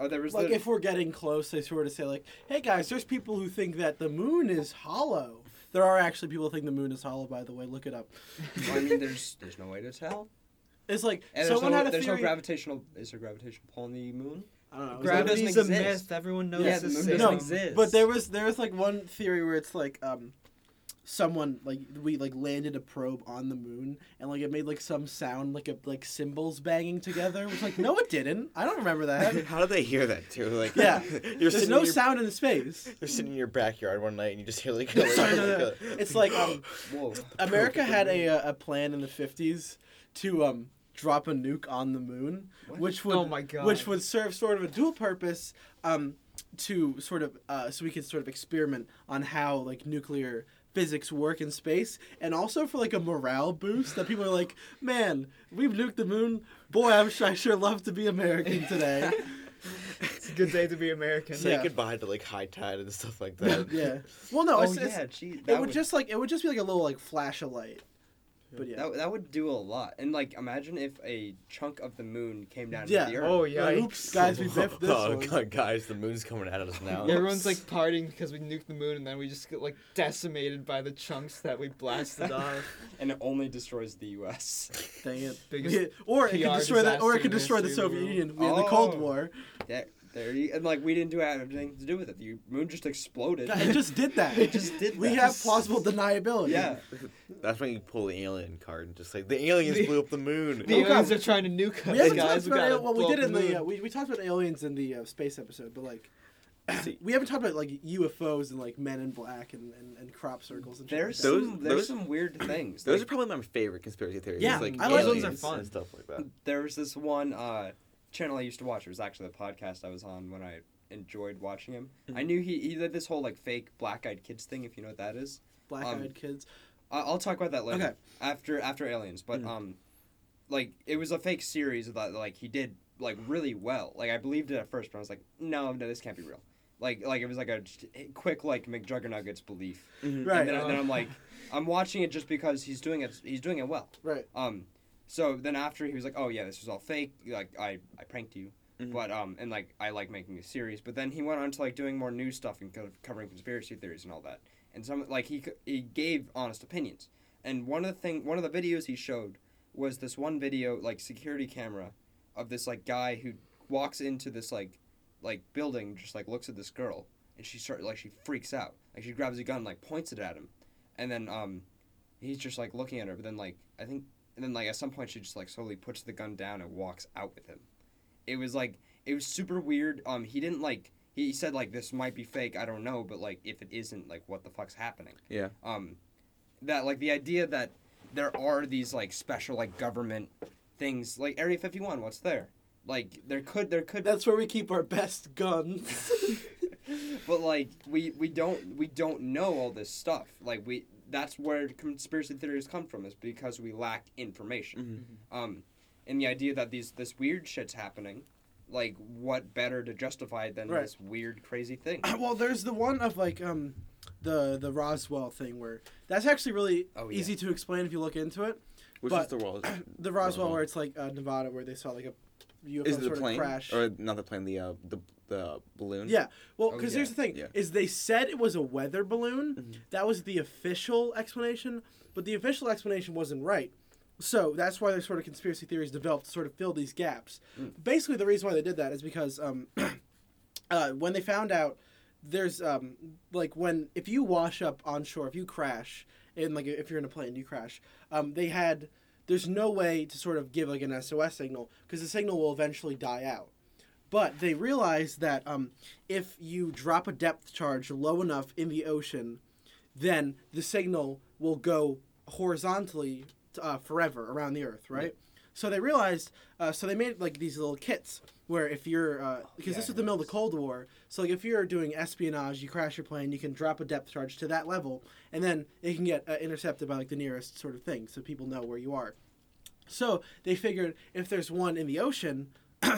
oh, there was like, the... if we're getting close, they sort of say, like, hey, guys, there's people who think that the moon is hollow. There are actually people who think the moon is hollow, by the way. Look it up. Well, I mean, there's there's no way to tell. It's like, and someone no, had a there's theory... There's no gravitational... Is there gravitational pull on the moon? I don't know. Gravity doesn't exist. Myth. Everyone knows yeah, the moon doesn't no, exist. But there was, there was, like, one theory where it's, like... um. Someone like we like landed a probe on the moon and like it made like some sound like a like cymbals banging together. It was like no, it didn't. I don't remember that. How did they hear that too? Like yeah, you're there's no in your, sound in space. You're sitting in your backyard one night and you just hear like. Sorry, no, no. It's like um, whoa. America had a a plan in the fifties to um drop a nuke on the moon, what? which would oh my God. which would serve sort of a dual purpose um to sort of uh so we could sort of experiment on how like nuclear physics work in space, and also for like a morale boost that people are like, man, we've nuked the moon. Boy, I'm sure I sure love to be American today. It's a good day to be American. Say yeah. goodbye to like high tide and stuff like that. Yeah. Well, no, oh, it's, yeah, it's, gee, it would, would just like it would just be like a little like flash of light. Yeah. But yeah, that, that would do a lot. And like, imagine if a chunk of the moon came down yeah. to the Earth. Oh yeah. Like, oops, guys, we biffed this oh, one. God, guys, the moon's coming at us now. Everyone's like partying because we nuked the moon, and then we just get like decimated by the chunks that we blasted off. And it only destroys the U S Dang it. Biggest yeah. Or P R it could destroy that. Or it could destroy the Soviet Union. We oh. had the Cold War. Yeah. There you, and like we didn't do anything to do with it. The moon just exploded. It just did that. It just did. That. We have plausible deniability. Yeah, that's when you pull the alien card and just like the aliens blew up the moon. The oh, aliens God. are trying to nuke us. We haven't guys, talked about we well, we did in the, the uh, we we talked about aliens in the uh, space episode, but like we haven't talked about like U F Os and like Men in Black and, and, and crop circles. And there's like some, there's those, some weird things. Those like, are probably my favorite conspiracy theories. Yeah, like I like those are fun and stuff like that. There was this one. Uh, channel I used to watch. It was actually the podcast I was on when I enjoyed watching him. Mm-hmm. I knew he, he did this whole like fake Black Eyed Kids thing, if you know what that is. Black um, Eyed Kids. I, I'll talk about that later. Okay. After after Aliens, but mm. um, like it was a fake series that like he did like really well. Like I believed it at first, but I was like, no, no, this can't be real. Like like it was like a quick like McJuggernuggets belief. Mm-hmm. Right. And then, uh, then I'm like, I'm watching it just because he's doing it. He's doing it well. Right. Um. So then after he was like, oh yeah, this was all fake, like I, I pranked you, mm-hmm. but um and like I like making a series. But then he went on to like doing more news stuff and co- covering conspiracy theories and all that. And some like he he gave honest opinions. And one of the thing one of the videos he showed was this one video like security camera, of this like guy who walks into this like like building just like looks at this girl and she start like she freaks out like she grabs a gun and, like points it at him, and then um he's just like looking at her. But then like I think. And then, like, at some point, she just, like, slowly puts the gun down and walks out with him. It was, like, it was super weird. Um, he didn't, like, he said, like, this might be fake, I don't know, but, like, if it isn't, like, what the fuck's happening? Yeah. Um, that, like, the idea that there are these, like, special, like, government things, like, Area fifty-one, what's there? Like, there could, there could... That's where we keep our best guns. But, like, we, we don't, we don't know all this stuff. Like, we... That's where conspiracy theories come from, is because we lack information. Mm-hmm. Um, and the idea that these this weird shit's happening, like, what better to justify it than right. this weird, crazy thing? Well, there's the one of, like, um, the the Roswell thing, where that's actually really oh, yeah. easy to explain if you look into it. Which but is the Roswell? The Roswell, where it's, like, uh, Nevada, where they saw, like, a U F O is it sort the plane? Of crash. Or not the plane, the... Uh, the The balloon? Yeah. Well, because oh, yeah. here's the thing, yeah. is they said it was a weather balloon. Mm-hmm. That was the official explanation, but the official explanation wasn't right. So that's why there's sort of conspiracy theories developed to sort of fill these gaps. Mm. Basically, the reason why they did that is because um, uh, when they found out there's, um, like, when, if you wash up on shore, if you crash, and, like, if you're in a plane, you crash, um, they had, there's no way to sort of give, like, an S O S signal, because the signal will eventually die out. But they realized that um, if you drop a depth charge low enough in the ocean, then the signal will go horizontally uh, forever around the Earth, right? Yeah. So they realized, uh, so they made, like, these little kits where if you're, because uh, oh, yeah, this was the middle of the Cold War, so, like, if you're doing espionage, you crash your plane, you can drop a depth charge to that level, and then it can get uh, intercepted by, like, the nearest sort of thing, so people know where you are. So they figured if there's one in the ocean...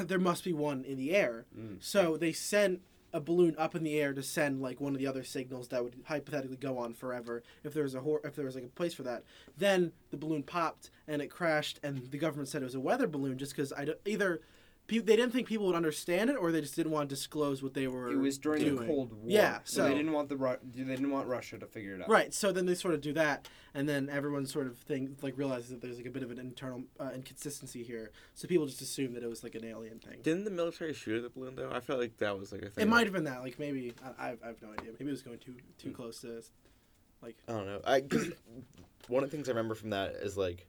there must be one in the air. Mm. So they sent a balloon up in the air to send, like, one of the other signals that would hypothetically go on forever if there was a hor- if there was, like, a place for that. Then the balloon popped and it crashed, and the government said it was a weather balloon just because I d- either pe- they didn't think people would understand it, or they just didn't want to disclose what they were. It was during doing. the Cold War. Yeah, so they didn't want the Ru- they didn't want Russia to figure it out. Right. So then they sort of do that, and then everyone sort of thing like realizes that there's, like, a bit of an internal uh, inconsistency here. So people just assume that it was, like, an alien thing. Didn't the military shoot at the balloon though? I felt like that was, like, a thing. It might have been that. Like, maybe I I have no idea. Maybe it was going too too mm. close to, like. I don't know. I one of the things I remember from that is, like,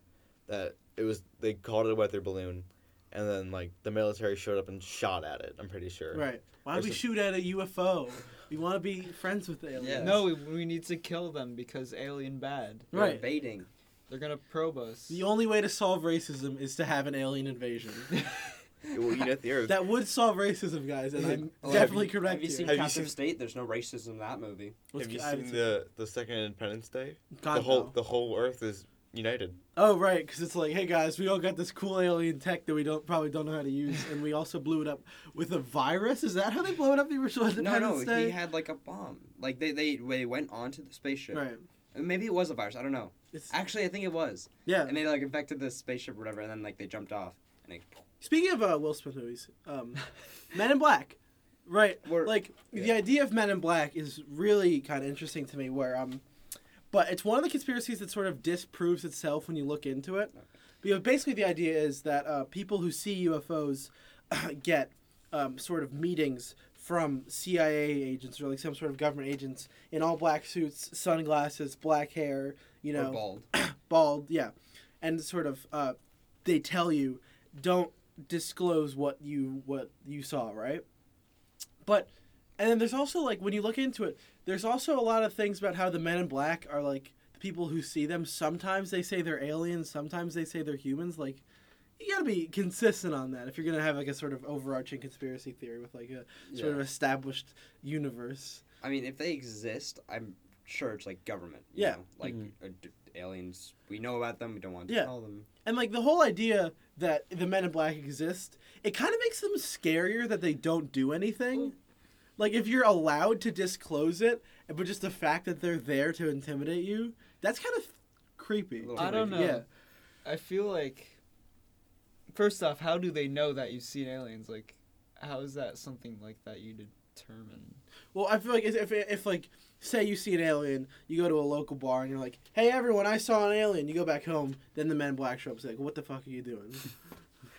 that it was they called it a weather balloon. And then, like, the military showed up and shot at it, I'm pretty sure. Right. Why don't we shoot at a U F O? We want to be friends with aliens. Yeah. No, we, we need to kill them because alien bad. Right. They're invading. They're going to probe us. The only way to solve racism is to have an alien invasion. It will eat at the Earth. That would solve racism, guys, and I'm well, definitely have you, correct have you. Seen have Captain you seen State? There's no racism in that movie. Have you seen, seen the, the second Independence Day? God, the whole no. The whole Earth is... united. Oh, right, because it's like, hey, guys, we all got this cool alien tech that we don't probably don't know how to use, and we also blew it up with a virus? Is that how they blew it up the original Independence Day? No, no, he had, like, a bomb. Like, they, they, they went onto the spaceship. Right. And maybe it was a virus, I don't know. It's... Actually, I think it was. Yeah. And they, like, infected the spaceship or whatever, and then, like, they jumped off. And they... Speaking of uh, Will Smith movies, um, Men in Black. Right. We're... Like, yeah. The idea of Men in Black is really kind of interesting to me, where... um. But it's one of the conspiracies that sort of disproves itself when you look into it. Okay. Because basically the idea is that uh, people who see U F Os uh, get um, sort of meetings from C I A agents or, like, some sort of government agents in all black suits, sunglasses, black hair, you know. Or bald. Bald, yeah. And sort of uh, they tell you, don't disclose what you what you saw, right? But... And then there's also, like, when you look into it, there's also a lot of things about how the Men in Black are, like, the people who see them. Sometimes they say they're aliens. Sometimes they say they're humans. Like, you gotta be consistent on that if you're gonna have, like, a sort of overarching conspiracy theory with, like, a yeah. sort of established universe. I mean, if they exist, I'm sure it's, like, government. You yeah. know? Like, mm-hmm. a d- aliens, we know about them, we don't want to yeah. tell them. And, like, the whole idea that the Men in Black exist, it kind of makes them scarier that they don't do anything. Well, like, if you're allowed to disclose it, but just the fact that they're there to intimidate you, that's kind of creepy. I don't know. Yeah. I feel like, first off, how do they know that you've seen aliens? Like, how is that something, like, that you determine? Well, I feel like if, if like, say you see an alien, you go to a local bar, and you're like, hey, everyone, I saw an alien. You go back home, then the Men in Black show up and say, like, what the fuck are you doing?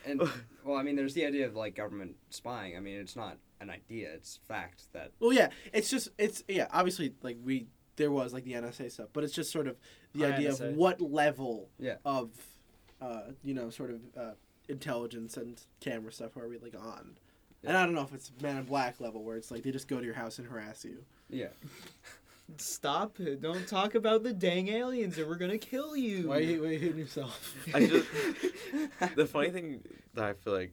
And, well, I mean, there's the idea of, like, government spying. I mean, it's not... an idea, it's fact that... Well, yeah, it's just, it's, yeah, obviously, like, we, there was, like, the N S A stuff, but it's just sort of the idea of what level yeah. of uh, you know, sort of uh, intelligence and camera stuff are really on. Yeah. And I don't know if it's Men in Black level where it's like they just go to your house and harass you. Yeah. Stop. Don't talk about the dang aliens or we're going to kill you. Why are you, why are you hitting yourself? I just, the funny thing that I feel like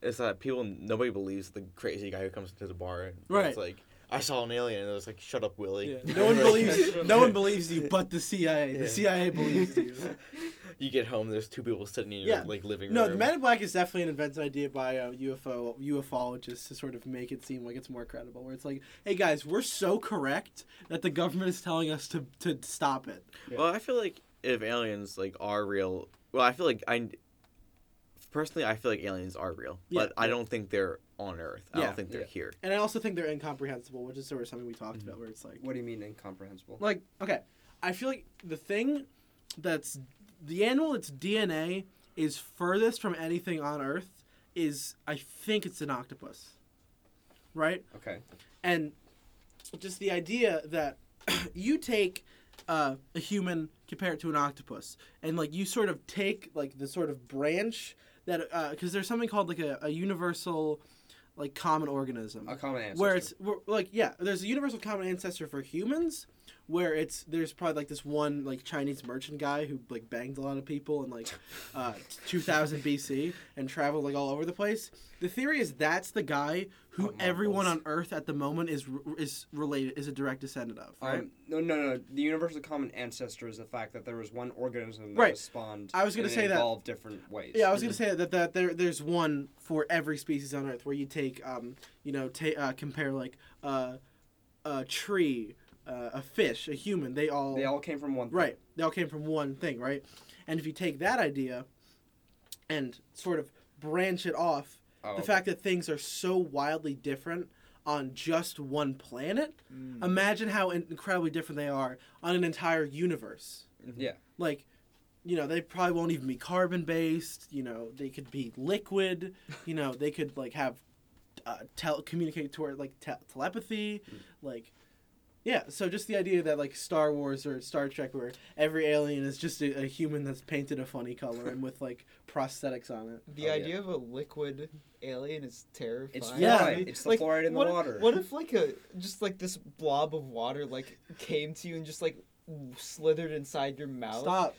is that people, nobody believes the crazy guy who comes into the bar. And right. It's like, I saw an alien and it was like, shut up, Willie. Yeah. No one believes No one believes you but the C I A. Yeah. The C I A believes you. You get home, there's two people sitting in your yeah. like, living no, room. No, the Men in Black is definitely an invented idea by uh, U F O ufologists to sort of make it seem like it's more credible, where it's like, hey, guys, we're so correct that the government is telling us to, to stop it. Yeah. Well, I feel like if aliens, like, are real... Well, I feel like... I Personally, I feel like aliens are real, yeah. but I don't think they're on Earth. I yeah. don't think they're yeah. here. And I also think they're incomprehensible, which is sort of something we talked mm-hmm. about, where it's like... What do you mean incomprehensible? Like, okay, I feel like the thing that's... The animal that's D N A is furthest from anything on Earth is, I think it's an octopus, right? Okay. And just the idea that you take uh, a human, compare it to an octopus, and, like, you sort of take, like, the sort of branch that, uh, 'cause there's something called, like, a, a universal... like, common organism. A common ancestor. Where it's, where, like, yeah, there's a universal common ancestor for humans, where it's, there's probably, like, this one, like, Chinese merchant guy who, like, banged a lot of people in, like, uh, two thousand B C and traveled, like, all over the place. The theory is that's the guy who oh, everyone on Earth at the moment is is related, is a direct descendant of. Right? Um, no, no, no. The universal common ancestor is the fact that there was one organism that right. was spawned I was gonna and say it evolved that, different ways. Yeah, I was going to say that, that there there's one for every species on Earth where you take, um, you know, ta- uh, compare, like, uh, a tree, uh, a fish, a human. They all... They all came from one thing. Right. They all came from one thing, right? And if you take that idea and sort of branch it off, Oh, the okay. fact that things are so wildly different on just one planet, mm. imagine how in- incredibly different they are on an entire universe. Mm-hmm. Yeah. Like, you know, they probably won't even be carbon-based, you know, they could be liquid, you know, they could, like, have, uh, tele- communicate toward, like, te- telepathy, mm. like... Yeah, so just the idea that, like, Star Wars or Star Trek, where every alien is just a, a human that's painted a funny color and with, like, prosthetics on it. The oh, idea yeah. of a liquid alien is terrifying. It's yeah, right. It's the like, fluoride in the what water. If, what if, like, a just, like, this blob of water, like, came to you and just, like, slithered inside your mouth? Stop.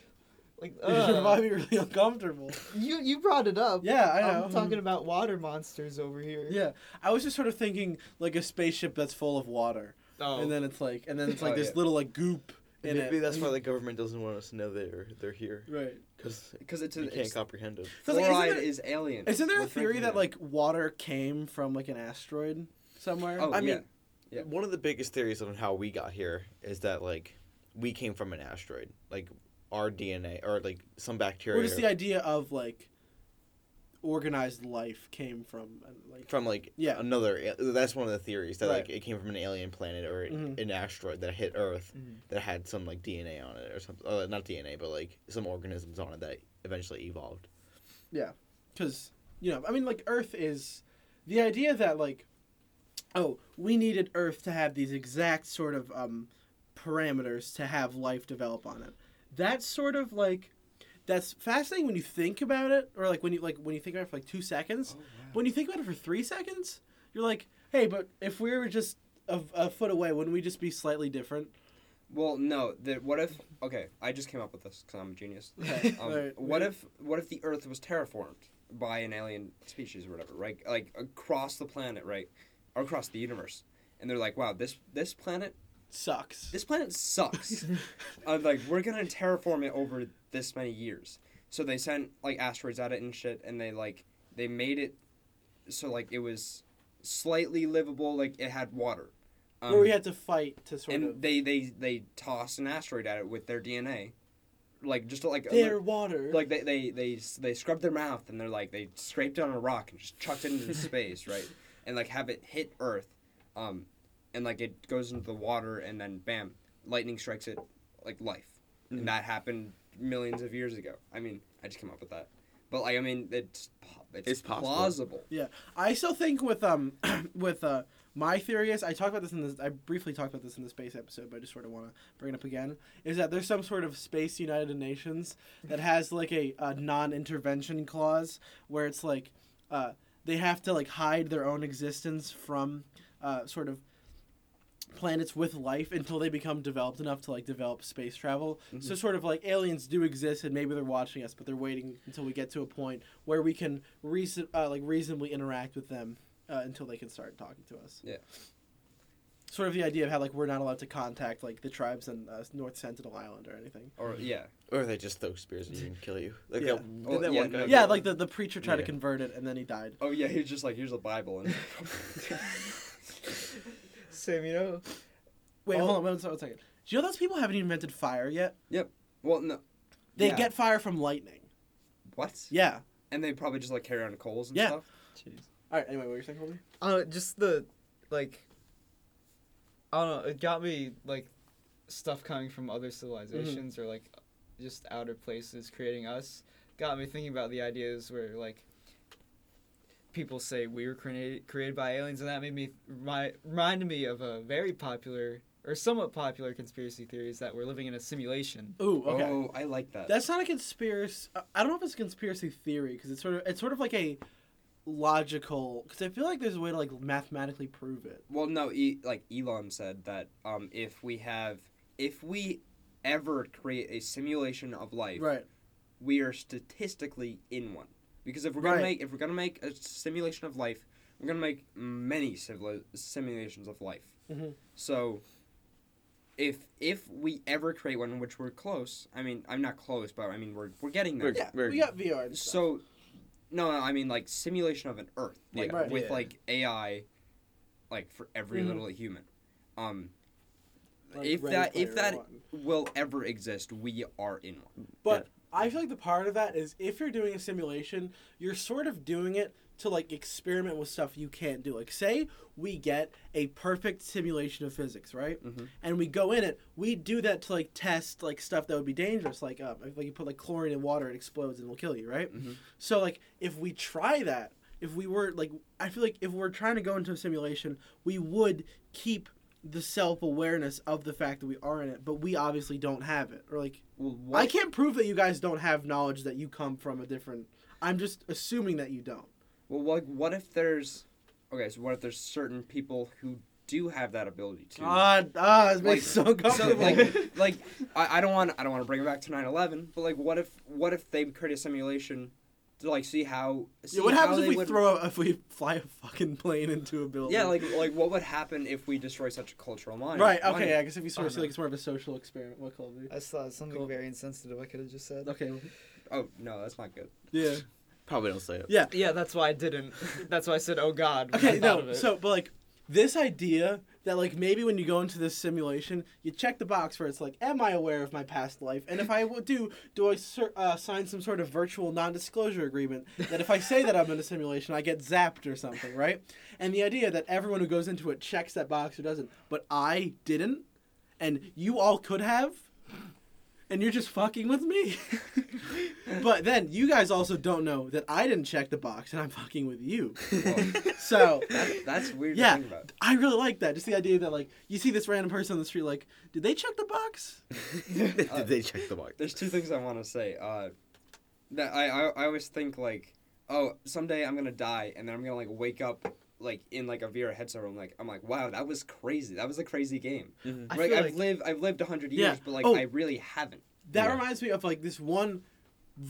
Like, uh, it might be really uncomfortable. You you brought it up. Yeah, I know. I'm talking about water monsters over here. Yeah, I was just sort of thinking, like, a spaceship that's full of water. Oh. And then it's like, and then it's like oh, this yeah. little like goop. In Maybe it. that's why the government doesn't want us to know they're they're here. Right. Because it's you can't comprehend it. Fluoride like, is alien. Isn't there a theory that like water came from like an asteroid somewhere? Oh, I yeah. mean, yeah. One of the biggest theories on how we got here is that like we came from an asteroid, like our D N A or like some bacteria. Or just the idea of like. Organized life came from like from like yeah. another that's one of the theories that right. like it came from an alien planet or mm-hmm. an asteroid that hit Earth mm-hmm. that had some like D N A on it or something uh, not D N A but like some organisms on it that eventually evolved. Yeah, because you know I mean like Earth is the idea that like oh we needed Earth to have these exact sort of um, parameters to have life develop on it. That's sort of like. That's fascinating when you think about it, or like when you like when you think about it for like two seconds. Oh, wow. But when you think about it for three seconds, you're like, "Hey, but if we were just a, a foot away, wouldn't we just be slightly different?" Well, no. The, what if? Okay, I just came up with this because I'm a genius. Okay. Um, right. What if? What if the Earth was terraformed by an alien species or whatever, right? Like across the planet, right, or across the universe, and they're like, "Wow, this this planet." Sucks. This planet sucks. uh, like, we're gonna terraform it over this many years. So they sent, like, asteroids at it and shit, and they, like, they made it so, like, it was slightly livable, like, it had water. Um, Where we had to fight to sort and of... And they, they, they tossed an asteroid at it with their D N A. Like, just, like... Their like, water. Like, they, they, they, they scrubbed their mouth, and they're, like, they scraped it on a rock and just chucked it into space, right? And, like, have it hit Earth, um... And, like, it goes into the water, and then, bam, lightning strikes it, like, life. Mm-hmm. And that happened millions of years ago. I mean, I just came up with that. But, like, I mean, it's it's, it's plausible. Yeah. I still think with um with uh, My theory is, I talked about this in the, I briefly talked about this in the space episode, but I just sort of want to bring it up again, is that there's some sort of space United Nations that has, like, a, a non-intervention clause where it's, like, uh, they have to, like, hide their own existence from uh, sort of planets with life until they become developed enough to, like, develop space travel. Mm-hmm. So sort of like aliens do exist and maybe they're watching us, but they're waiting until we get to a point where we can reason uh, like reasonably interact with them uh, until they can start talking to us. Yeah. Sort of the idea of how, like, we're not allowed to contact, like, the tribes on uh, North Sentinel Island or anything. Or, yeah. Or they just throw spears at you and kill you. Like, yeah, that, or, that yeah, one guy yeah like, the, the preacher tried yeah. to convert it and then he died. Oh, yeah, he was just like, here's the Bible. And Sam, you know... Wait, oh, hold on one second. Do you know those people haven't even invented fire yet? Yep. Well, no. They yeah. get fire from lightning. What? Yeah. And they probably just, like, carry on coals and yeah. stuff? Jeez. All right, anyway, what were you saying, Colby? Uh, just the, like... I don't know, it got me, like, stuff coming from other civilizations mm-hmm. or, like, just outer places creating us. Got me thinking about the ideas where, like... people say we were created created by aliens, and that made me my reminded me of a very popular or somewhat popular conspiracy theories that we're living in a simulation. Ooh, okay. Oh, I like that. That's not a conspiracy. I don't know if it's a conspiracy theory because it's sort of it's sort of like a logical. Because I feel like there's a way to, like, mathematically prove it. Well, no, e, like Elon said that um, if we have if we ever create a simulation of life, right, we are statistically in one. Because if we're gonna right. make if we're gonna make a simulation of life, we're gonna make many simula- simulations of life. Mm-hmm. So, if if we ever create one, which we're close, I mean, I'm not close, but I mean, we're we're getting there. Yeah, we're, we got V R. And stuff. So, no, no, I mean, like, simulation of an Earth, like yeah, right. with yeah. like A I, like for every mm-hmm. little human. Um, like if that if that one. will ever exist, we are in one. But. Yeah. I feel like the part of that is if you're doing a simulation, you're sort of doing it to, like, experiment with stuff you can't do. Like, say we get a perfect simulation of physics, right? Mm-hmm. And we go in it. We do that to, like, test, like, stuff that would be dangerous. Like, um, like you put, like, chlorine in water, it explodes and will kill you, right? Mm-hmm. So, like, if we try that, if we were, like, I feel like if we're trying to go into a simulation, we would keep... the self-awareness of the fact that we are in it, but we obviously don't have it. Or, like, well, I can't prove that you guys don't have knowledge that you come from a different... I'm just assuming that you don't. Well, what, what if there's... Okay, so what if there's certain people who do have that ability to... Ah, ah this makes me so comfortable. So, like, like I, I don't want I don't want to bring it back to nine eleven, but, like, what if what if they create a simulation... to, like, see how... See yeah, what how happens if we would... throw... A, if we fly a fucking plane into a building? Yeah, like, like what would happen if we destroy such a cultural mind? Right, okay, mind? Yeah, I guess if you sort of oh, see, no. like, it's more of a social experiment. What call it? I just thought something cool. very insensitive I could have just said. Okay. Oh, no, that's not good. Yeah. Probably don't say it. Yeah. Yeah, that's why I didn't. That's why I said, oh, God. Okay, no, so, but, like, this idea... that, like, maybe when you go into this simulation, you check the box where it's like, am I aware of my past life? And if I do, do I ser- uh, sign some sort of virtual non-disclosure agreement that if I say that I'm in a simulation, I get zapped or something, right? And the idea that everyone who goes into it checks that box or doesn't, but I didn't, and you all could have, and you're just fucking with me. But then you guys also don't know that I didn't check the box and I'm fucking with you. So that, that's weird yeah, to think about. I really like that. Just the idea that, like, you see this random person on the street, like, did they check the box? Did uh, they check the box? There's two things I want to say. Uh, that I, I I always think, like, oh, someday I'm gonna die and then I'm gonna, like, wake up, like, in, like, a V R headset room, like, I'm like, wow, that was crazy. That was a crazy game. Mm-hmm. Like, I've like... lived I've lived one hundred years, yeah. but, like, oh, I really haven't. That yeah. reminds me of, like, this one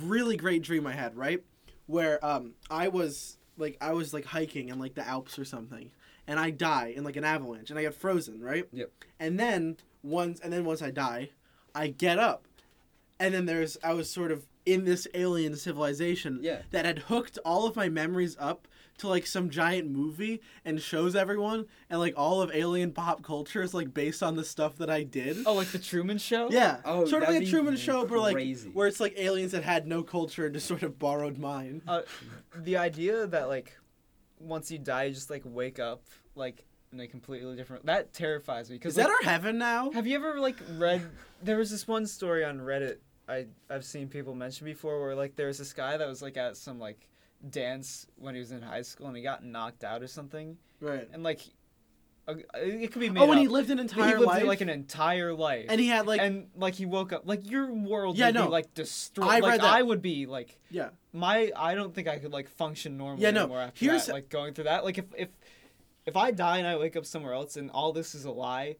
really great dream I had, right? Where um, I was, like, I was, like, hiking in, like, the Alps or something, and I die in, like, an avalanche, and I get frozen, right? Yep. And then once, and then once I die, I get up, and then there's, I was sort of in this alien civilization yeah. that had hooked all of my memories up to, like, some giant movie and shows everyone, and, like, all of alien pop culture is, like, based on the stuff that I did. Oh, like the Truman Show? Yeah. Oh, sort of like a Truman Show, but, like, where it's, like, aliens that had no culture and just sort of borrowed mine. Uh, the idea that, like, once you die, you just, like, wake up, like, in a completely different... That terrifies me. Cause, is like, that our heaven now? Have you ever, like, read... There was this one story on Reddit I, I've seen people mention before where, like, there was this guy that was, like, at some, like, dance when he was in high school and he got knocked out or something. Right. And, like, It could be made. Oh, and up. He lived an entire he lived life, like an entire life, and he had like, and like he woke up, like your world yeah, would no. be like destroyed. I like read that. I would be like, yeah, my I don't think I could like function normally yeah, no. anymore after Here's that. Like going through that, like if if if I die and I wake up somewhere else and all this is a lie,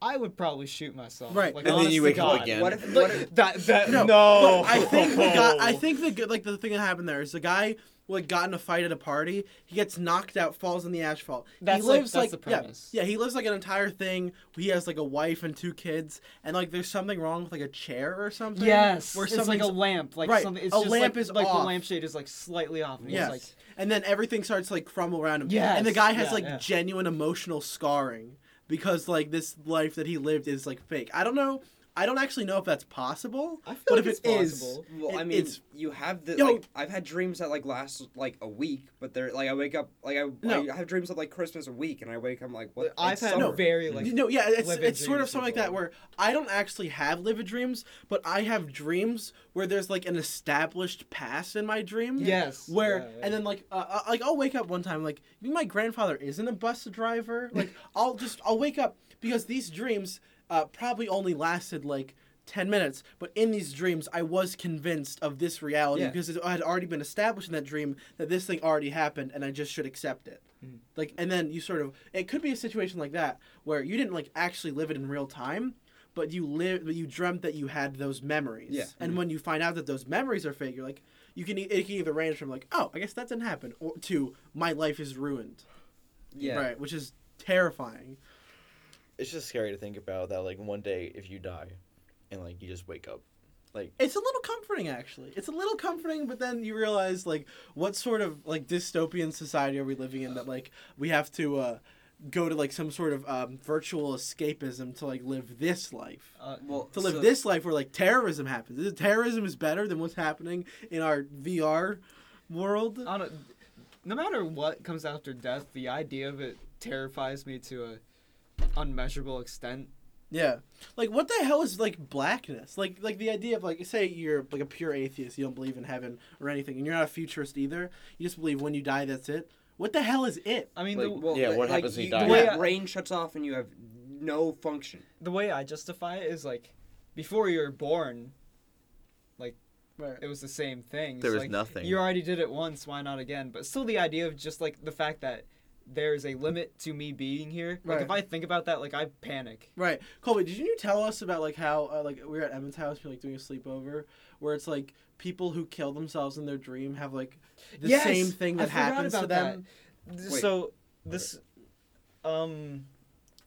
I would probably shoot myself. Right, like, and then you wake God. up again. What if, what if that that no? no. I think the guy, I think the like the thing that happened there is the guy. Like got in a fight at a party, he gets knocked out, falls on the asphalt. That's he lives like, that's like the premise. Yeah, yeah, he lives like an entire thing. He has like a wife and two kids, and like there's something wrong with like a chair or something. Yes, where it's like a lamp. Like right, something, it's a just lamp like, is like off. The lampshade is like slightly off. And yes, like, and then everything starts like crumble around him. Yes, and the guy has yeah, like yeah. genuine emotional scarring because like this life that he lived is like fake. I don't know. I don't actually know if that's possible, I feel but like if it's it possible, is, well, it, I mean, it's, you have the yo, like. I've had dreams that like last like a week, but they're like I wake up like I, no. I have dreams of like Christmas a week, and I wake up like what? I've it's had summer. very like no, yeah, it's it's sort of something like that where I don't actually have livid dreams, but I have dreams where there's like an established past in my dream. Yes. Where yeah, yeah. and then like uh, like I'll wake up one time like my grandfather isn't a bus driver. Like I'll just I'll wake up because these dreams. Uh, probably only lasted like ten minutes, but in these dreams I was convinced of this reality yeah. because it had already been established in that dream that this thing already happened and I just should accept it. Mm-hmm. Like, and then you sort of, it could be a situation like that where you didn't like actually live it in real time, but you lived, but you dreamt that you had those memories. Yeah. And mm-hmm. when you find out that those memories are fake, you're like, you can, it can either range from like, oh, I guess that didn't happen, or to my life is ruined. Yeah. Right. Which is terrifying. It's just scary to think about that, like, one day if you die and, like, you just wake up. Like, it's a little comforting, actually. It's a little comforting, but then you realize, like, what sort of, like, dystopian society are we living in that, like, we have to uh, go to, like, some sort of um, virtual escapism to, like, live this life. Uh, well, to live so this life where, like, terrorism happens. Terrorism is better than what's happening in our V R world. I don't, no matter what comes after death, the idea of it terrifies me to a unmeasurable extent. Yeah. Like, what the hell is, like, blackness? Like, like the idea of, like, say you're, like, a pure atheist, you don't believe in heaven or anything, and you're not a futurist either, you just believe when you die, that's it. What the hell is it? I mean, like, the, well, yeah, like, what happens when like, you, you die? The way I, brain shuts off and you have no function. The way I justify it is, like, before you were born, like, right. it was the same thing. There so, was like, nothing. You already did it once, why not again? But still the idea of just, like, the fact that there's a limit to me being here. Like, right. if I think about that, like, I panic. Right. Colby, did you tell us about, like, how, uh, like, we were at Emmett's house, we were, like, doing a sleepover, where it's, like, people who kill themselves in their dream have, like, the yes! same thing that I happens to them? That. So, Wait. this, um,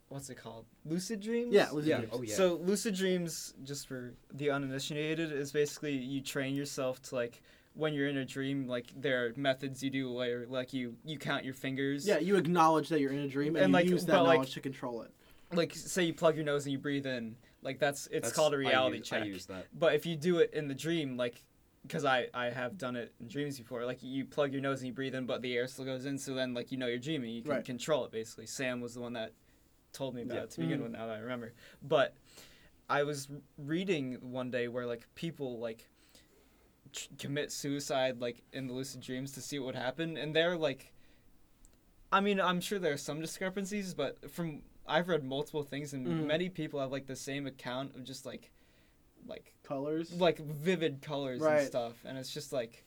what's it called? Lucid dreams? Yeah, lucid yeah. dreams. Oh, yeah. So, lucid dreams, just for the uninitiated, is basically you train yourself to, like, when you're in a dream, like, there are methods you do where, like, you, you count your fingers. Yeah, you acknowledge that you're in a dream, and, and you like, use that knowledge like, to control it. Like, say you plug your nose and you breathe in. Like, that's, it's that's, called a reality I use, check. I use that. But if you do it in the dream, like, because I, I have done it in dreams before, like, you plug your nose and you breathe in, but the air still goes in, so then, like, you know you're dreaming. You can right. control it, basically. Sam was the one that told me about yeah. it to begin mm. with, now that I remember. But I was reading one day where, like, people, like, commit suicide like in the lucid dreams to see what would happen, and they're like, I mean, I'm sure there are some discrepancies, but from I've read multiple things, and mm. many people have like the same account of just like like colors, like vivid colors right. and stuff, and it's just like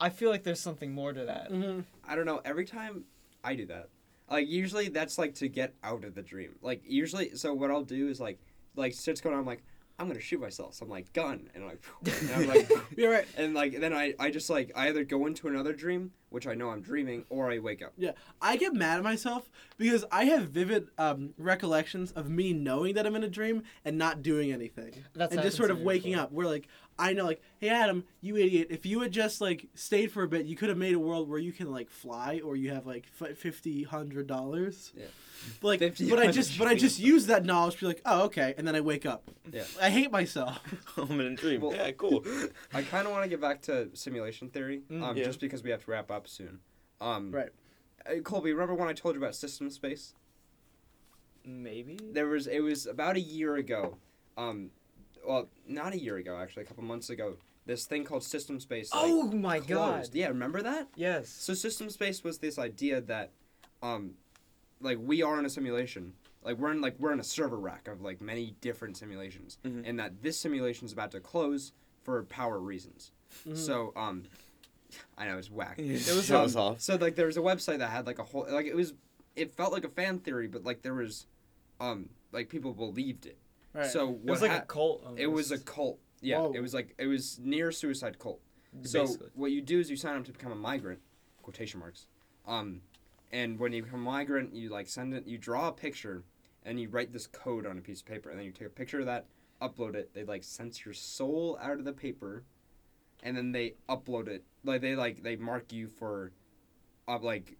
I feel like there's something more to that. Mm-hmm. I don't know, every time I do that, like usually that's like to get out of the dream, like usually so what I'll do is like like shit's going on, I'm like I'm gonna shoot myself. So I'm like, gun, and I'm like, and I'm like, you're right. And like, then I, I just like, I either go into another dream, which I know I'm dreaming, or I wake up. Yeah, I get mad at myself because I have vivid um, recollections of me knowing that I'm in a dream and not doing anything, That's and just sort of waking cool. up. Where like, I know like, hey Adam, you idiot! If you had just like stayed for a bit, you could have made a world where you can like fly, or you have like fifty, hundred dollars. Yeah. But, like, fifty, but I just, but I just use that knowledge to be like, oh, okay, and then I wake up. Yeah. I hate myself. I'm in a dream. Well, yeah, cool. I kind of want to get back to simulation theory, mm, um, yeah. just because we have to wrap up soon. Um, right. Colby, remember when I told you about System Space? Maybe. There was. It was about a year ago. Um, well, not a year ago, actually, a couple months ago. This thing called System Space. Like, oh my closed. God. Yeah, remember that? Yes. So System Space was this idea that, um. like we are in a simulation. Like we're in like we're in a server rack of like many different simulations, mm-hmm. and that this simulation is about to close for power reasons. Mm-hmm. So um, I know it's whack. It was, um, was off. So like there was a website that had like a whole like it was it felt like a fan theory, but like there was um like people believed it. Right. So what it was like ha- a cult. Almost. It was a cult. Yeah, Whoa. It was like it was near suicide cult. So Basically. What you do is you sign up to become a migrant, quotation marks. Um, and when you become a migrant, you like send it. You draw a picture, and you write this code on a piece of paper, and then you take a picture of that, upload it. They like sense your soul out of the paper, and then they upload it. Like they like they mark you for, uh, like,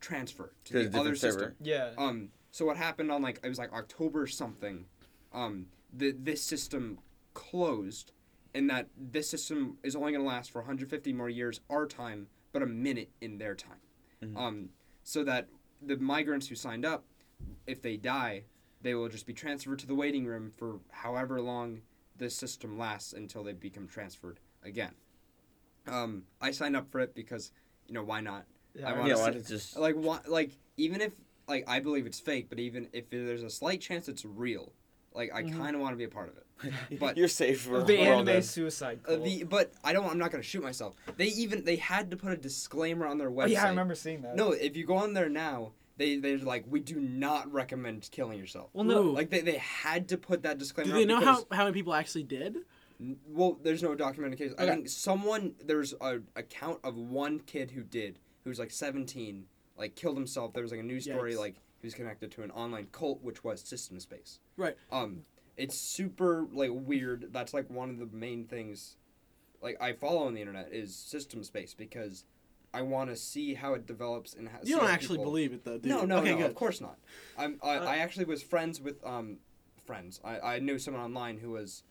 transfer to, to the other server. System. Yeah. Um. So what happened on like it was like October something, um. The this system closed. And that this system is only going to last for one hundred fifty more years, our time, but a minute in their time. Mm-hmm. Um, so that the migrants who signed up, if they die, they will just be transferred to the waiting room for however long this system lasts until they become transferred again. Um, I signed up for it because, you know, why not? Yeah, I want yeah, to just... Like, why, like, even if, like, I believe it's fake, but even if there's a slight chance it's real... Like I mm-hmm. kind of want to be a part of it, but you're safe. For the anime done. Suicide. Uh, the but I don't. I'm not gonna shoot myself. They even they had to put a disclaimer on their website. Oh, yeah, I remember seeing that. No, if you go on there now, they they're like, we do not recommend killing yourself. Well, no, like they, they had to put that disclaimer. Do they know how, how many people actually did? N- well, there's no documented case. Okay. I think someone there's a account of one kid who did, who was like seventeen, like killed himself. There was like a news Yikes. story like. He was connected to an online cult, which was System Space. Right. Um, it's super like weird. That's like one of the main things, like I follow on the internet is System Space because I want to see how it develops and how. You don't actually people... believe it though, do you? No, no, okay, no. Good. Of course not. I'm. I, uh, I actually was friends with um, friends. I, I knew someone online who was,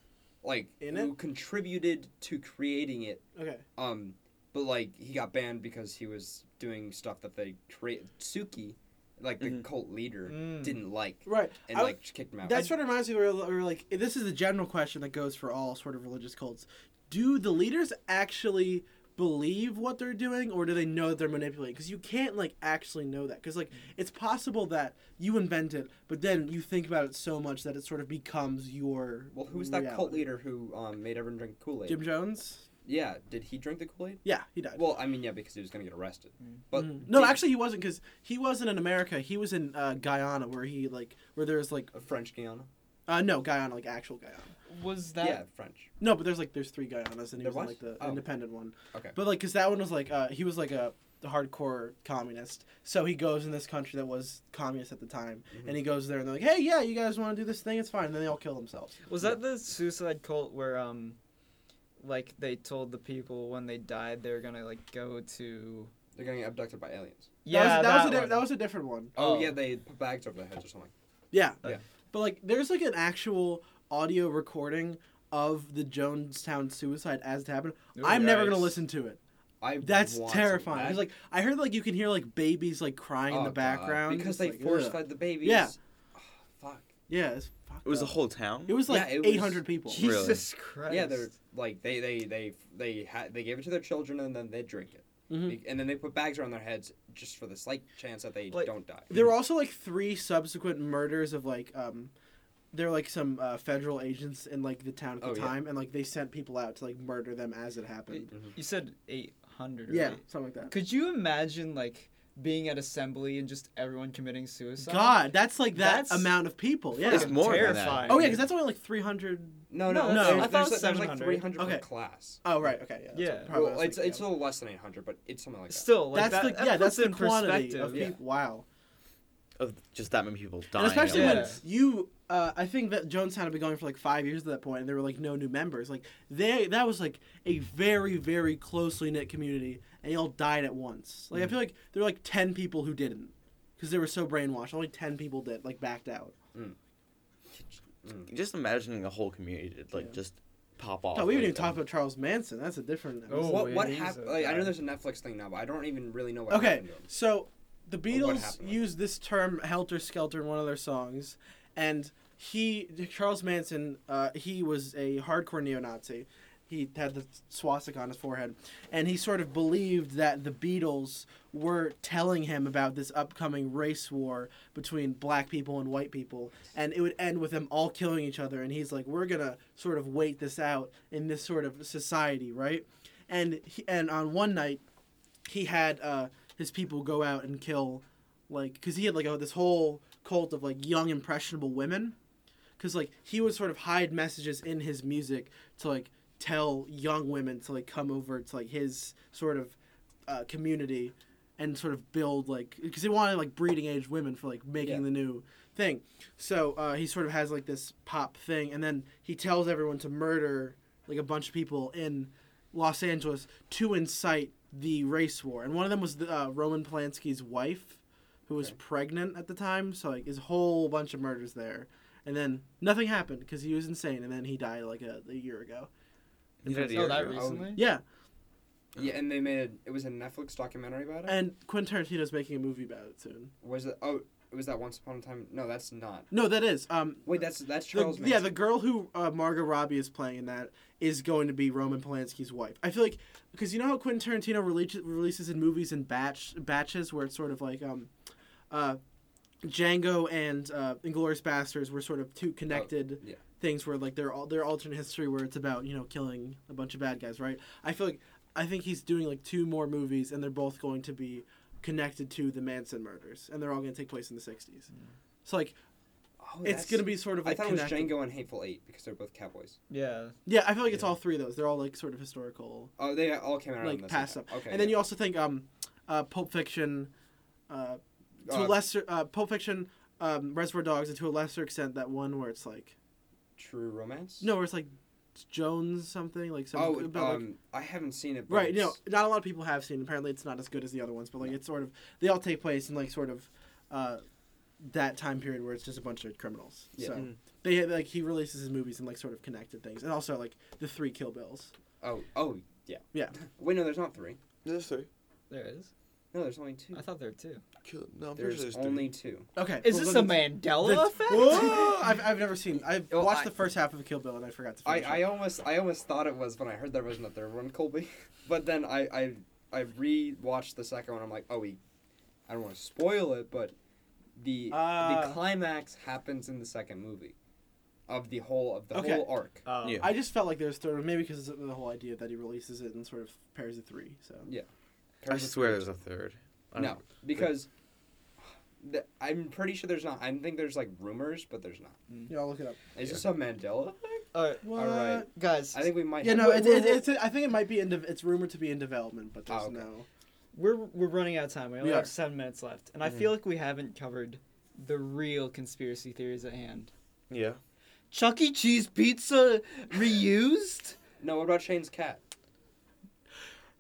like, in who it? contributed to creating it. Okay. Um, but like he got banned because he was doing stuff that they created. Suki. Like, the mm-hmm. cult leader mm. didn't like. Right. And, I, like, kicked him out. That's what reminds me where, where, like, this is a general question that goes for all sort of religious cults. Do the leaders actually believe what they're doing, or do they know that they're manipulating? Because you can't, like, actually know that. Because, like, it's possible that you invent it, but then you think about it so much that it sort of becomes your Well, who's reality. That cult leader who um, made everyone drink Kool-Aid? Jim Jones? Yeah, did he drink the Kool-Aid? Yeah, he died. Well, I mean, yeah, because he was going to get arrested. Mm. But mm. No, actually, he wasn't, because he wasn't in America. He was in uh, Guyana, where he, like, where there's, like... A French Guyana? Uh, no, Guyana, like, actual Guyana. Was that... Yeah, French. No, but there's, like, there's three Guyanas, and he was in, like, the oh. independent one. Okay. But, like, because that one was, like, uh, he was, like, a hardcore communist, so he goes in this country that was communist at the time, mm-hmm. and he goes there, and they're like, hey, yeah, you guys want to do this thing? It's fine. And then they all kill themselves. Was yeah. that the suicide cult where, um... like, they told the people when they died they were going to, like, go to... They're going to get abducted by aliens. Yeah, that was, that that was, a, di- that was a different one. Oh, oh, yeah, they put bags over their heads or something. Yeah. yeah. But, like, there's, like, an actual audio recording of the Jonestown suicide as it happened. Ooh, I'm yikes. never going to listen to it. I That's terrifying. Because, like, I heard, like, you can hear, like, babies, like, crying oh, in the background. God. Because they like, force-fed the babies. Yeah. Oh, fuck. Yeah, it's fucked It was up. the whole town? It was, like, yeah, it eight hundred was, people. Jesus really? Christ. Yeah, they're... Like, they they they they, ha- they gave it to their children, and then they drink it. Mm-hmm. They, and then they put bags around their heads just for the slight chance that they like, don't die. There were also, like, three subsequent murders of, like, um... There were, like, some uh, federal agents in, like, the town at the oh, time, yeah. and, like, they sent people out to, like, murder them as it happened. It, mm-hmm. You said eight hundred, right? Yeah, something like that. Could you imagine, like, being at assembly and just everyone committing suicide? God, that's, like, that that's amount of people. Yeah, it's more terrifying. Oh, yeah, because that's only, like, three hundred... No, no, no. no. There's, I thought there's, there's like three hundred okay. per class. Oh, right. Okay. Yeah. yeah. Probably well, it's like, it's yeah. a little less than eight hundred, but it's something like that. Still, like that's that, like, that yeah, that's the quantity of people. Yeah. Wow. Of just that many people dying. And especially yeah. when you, uh, I think that Jonestown had been going for like five years at that point, and there were like no new members. Like they, that was like a very, very closely knit community, and they all died at once. Like mm. I feel like there were like ten people who didn't, because they were so brainwashed. Only ten people did, like backed out. Mm. Mm. Just imagining a whole community to, like, yeah. just pop off. No, we didn't even talk about Charles Manson. That's a different... Oh, what what happened? Like, I know there's a Netflix thing now, but I don't even really know what okay, happened to him. So the Beatles used this term helter skelter in one of their songs, and he, Charles Manson, uh, he was a hardcore neo-Nazi, He had the swastika on his forehead. And he sort of believed that the Beatles were telling him about this upcoming race war between black people and white people. And it would end with them all killing each other. And he's like, we're going to sort of wait this out in this sort of society, right? And he, and on one night, he had uh, his people go out and kill, like, because he had, like, a, this whole cult of, like, young, impressionable women. Because, like, he would sort of hide messages in his music to, like, tell young women to like come over to like his sort of uh, community and sort of build like, because he wanted like breeding age women for like making yeah. the new thing. So uh, he sort of has like this pop thing, and then he tells everyone to murder like a bunch of people in Los Angeles to incite the race war. And one of them was the, uh, Roman Polanski's wife, who was okay. pregnant at the time. So like, there's a whole bunch of murders there, and then nothing happened because he was insane, and then he died like a, a year ago. You did know that recently? Oh. Yeah. Yeah, and they made... A, it was a Netflix documentary about it? And Quentin Tarantino's making a movie about it soon. Was it... Oh, it was that Once Upon a Time... No, that's not. No, that is. Um, Wait, that's that's Charles Manson. Yeah, the girl who uh, Margot Robbie is playing in that is going to be Roman Polanski's wife. I feel like... Because you know how Quentin Tarantino release, releases in movies in batch batches where it's sort of like... um, uh, Django and uh, Inglourious Basterds were sort of two connected... Oh, yeah. Things where like they're all they're alternate history where it's about, you know, killing a bunch of bad guys, right? I feel like I think he's doing like two more movies, and they're both going to be connected to the Manson murders, and they're all going to take place in the sixties. Yeah. So like, oh, it's going to be sort of like I thought connected. It was Django and Hateful Eight because they're both cowboys. Yeah. Yeah, I feel like it's yeah. all three of those. They're all like sort of historical. Oh, they all came out like past stuff. Okay. And yeah. then you also think um, uh, Pulp Fiction, uh, to uh, a lesser uh, Pulp Fiction, um, Reservoir Dogs, and to a lesser extent that one where it's like. True Romance? No, where it's like Jones something like something. Oh, about um, like, I haven't seen it. But right, you know, not a lot of people have seen it. Apparently, it's not as good as the other ones, but like no. it's sort of they all take place in like sort of uh, that time period where it's just a bunch of criminals. Yeah. So mm. they like he releases his movies in like sort of connected things, and also like the three Kill Bills. Oh, oh yeah, yeah. Wait, no, there's not three. There's three. There is. No, there's only two. I thought there were two. Kill, no, there's sure there's only two. two. Okay. Is well, this a Mandela the, effect? Whoa! I've, I've never seen. I've well, watched I, the first half of Kill Bill and I forgot to finish I, it. I almost I almost thought it was when I heard there wasn't a third one, Colby. But then I, I, I re-watched the second one. I'm like, oh, we, I don't want to spoil it, but the uh, the climax happens in the second movie of the whole of the okay. whole arc. Um, yeah. I just felt like there was third one, maybe because of the whole idea that he releases it and sort of pairs the three. So yeah. I swear there's a third. No, because th- I'm pretty sure there's not. I think there's, like, rumors, but there's not. Mm. Yeah, I'll look it up. Is yeah. this a Mandela effect? Uh, all right. Guys. I think we might... Yeah, no, it, it, it's... A, I think it might be... In de- it's rumored to be in development, but there's oh, okay. no... We're we're running out of time. We only we have seven minutes left. And mm-hmm. I feel like we haven't covered the real conspiracy theories at hand. Yeah. Chuck E. Cheese pizza reused? No, what about Shane's cat?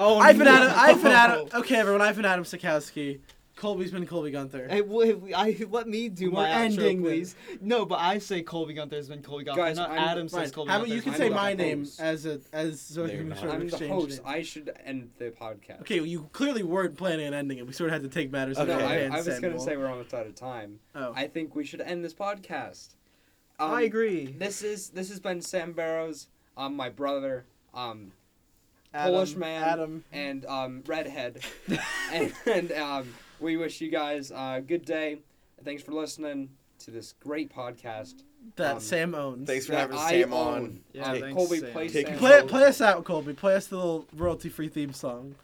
Oh, I've been no. Adam. I've been Adam. Okay, everyone. I've been Adam Sikowski. Colby's been Colby Gunther. Hey, wait, I, let me do We're my ending, outro, please. No, but I say Colby Gunther's been Colby Gunther. Guys, not I'm, Adam says right. Colby Gunther. You can I'm say my name host. as a as so we can sort of exchange. I'm the host. Names. I should end the podcast. Okay, well, you clearly weren't planning on ending it. We sort of had to take matters. Okay, okay. I, I was going to say we're almost out of time. Oh. I think we should end this podcast. Um, I agree. This is this has been Sam Barrows. Um, my brother. Um. Adam, Polish man Adam. and um, redhead, and, and um, we wish you guys a good day. Thanks for listening to this great podcast that um, Sam owns. Thanks for having Sam own. on. Yeah, um, thanks, Colby, Sam. Play, Sam. play play us out, Colby. Play us the little royalty-free theme song.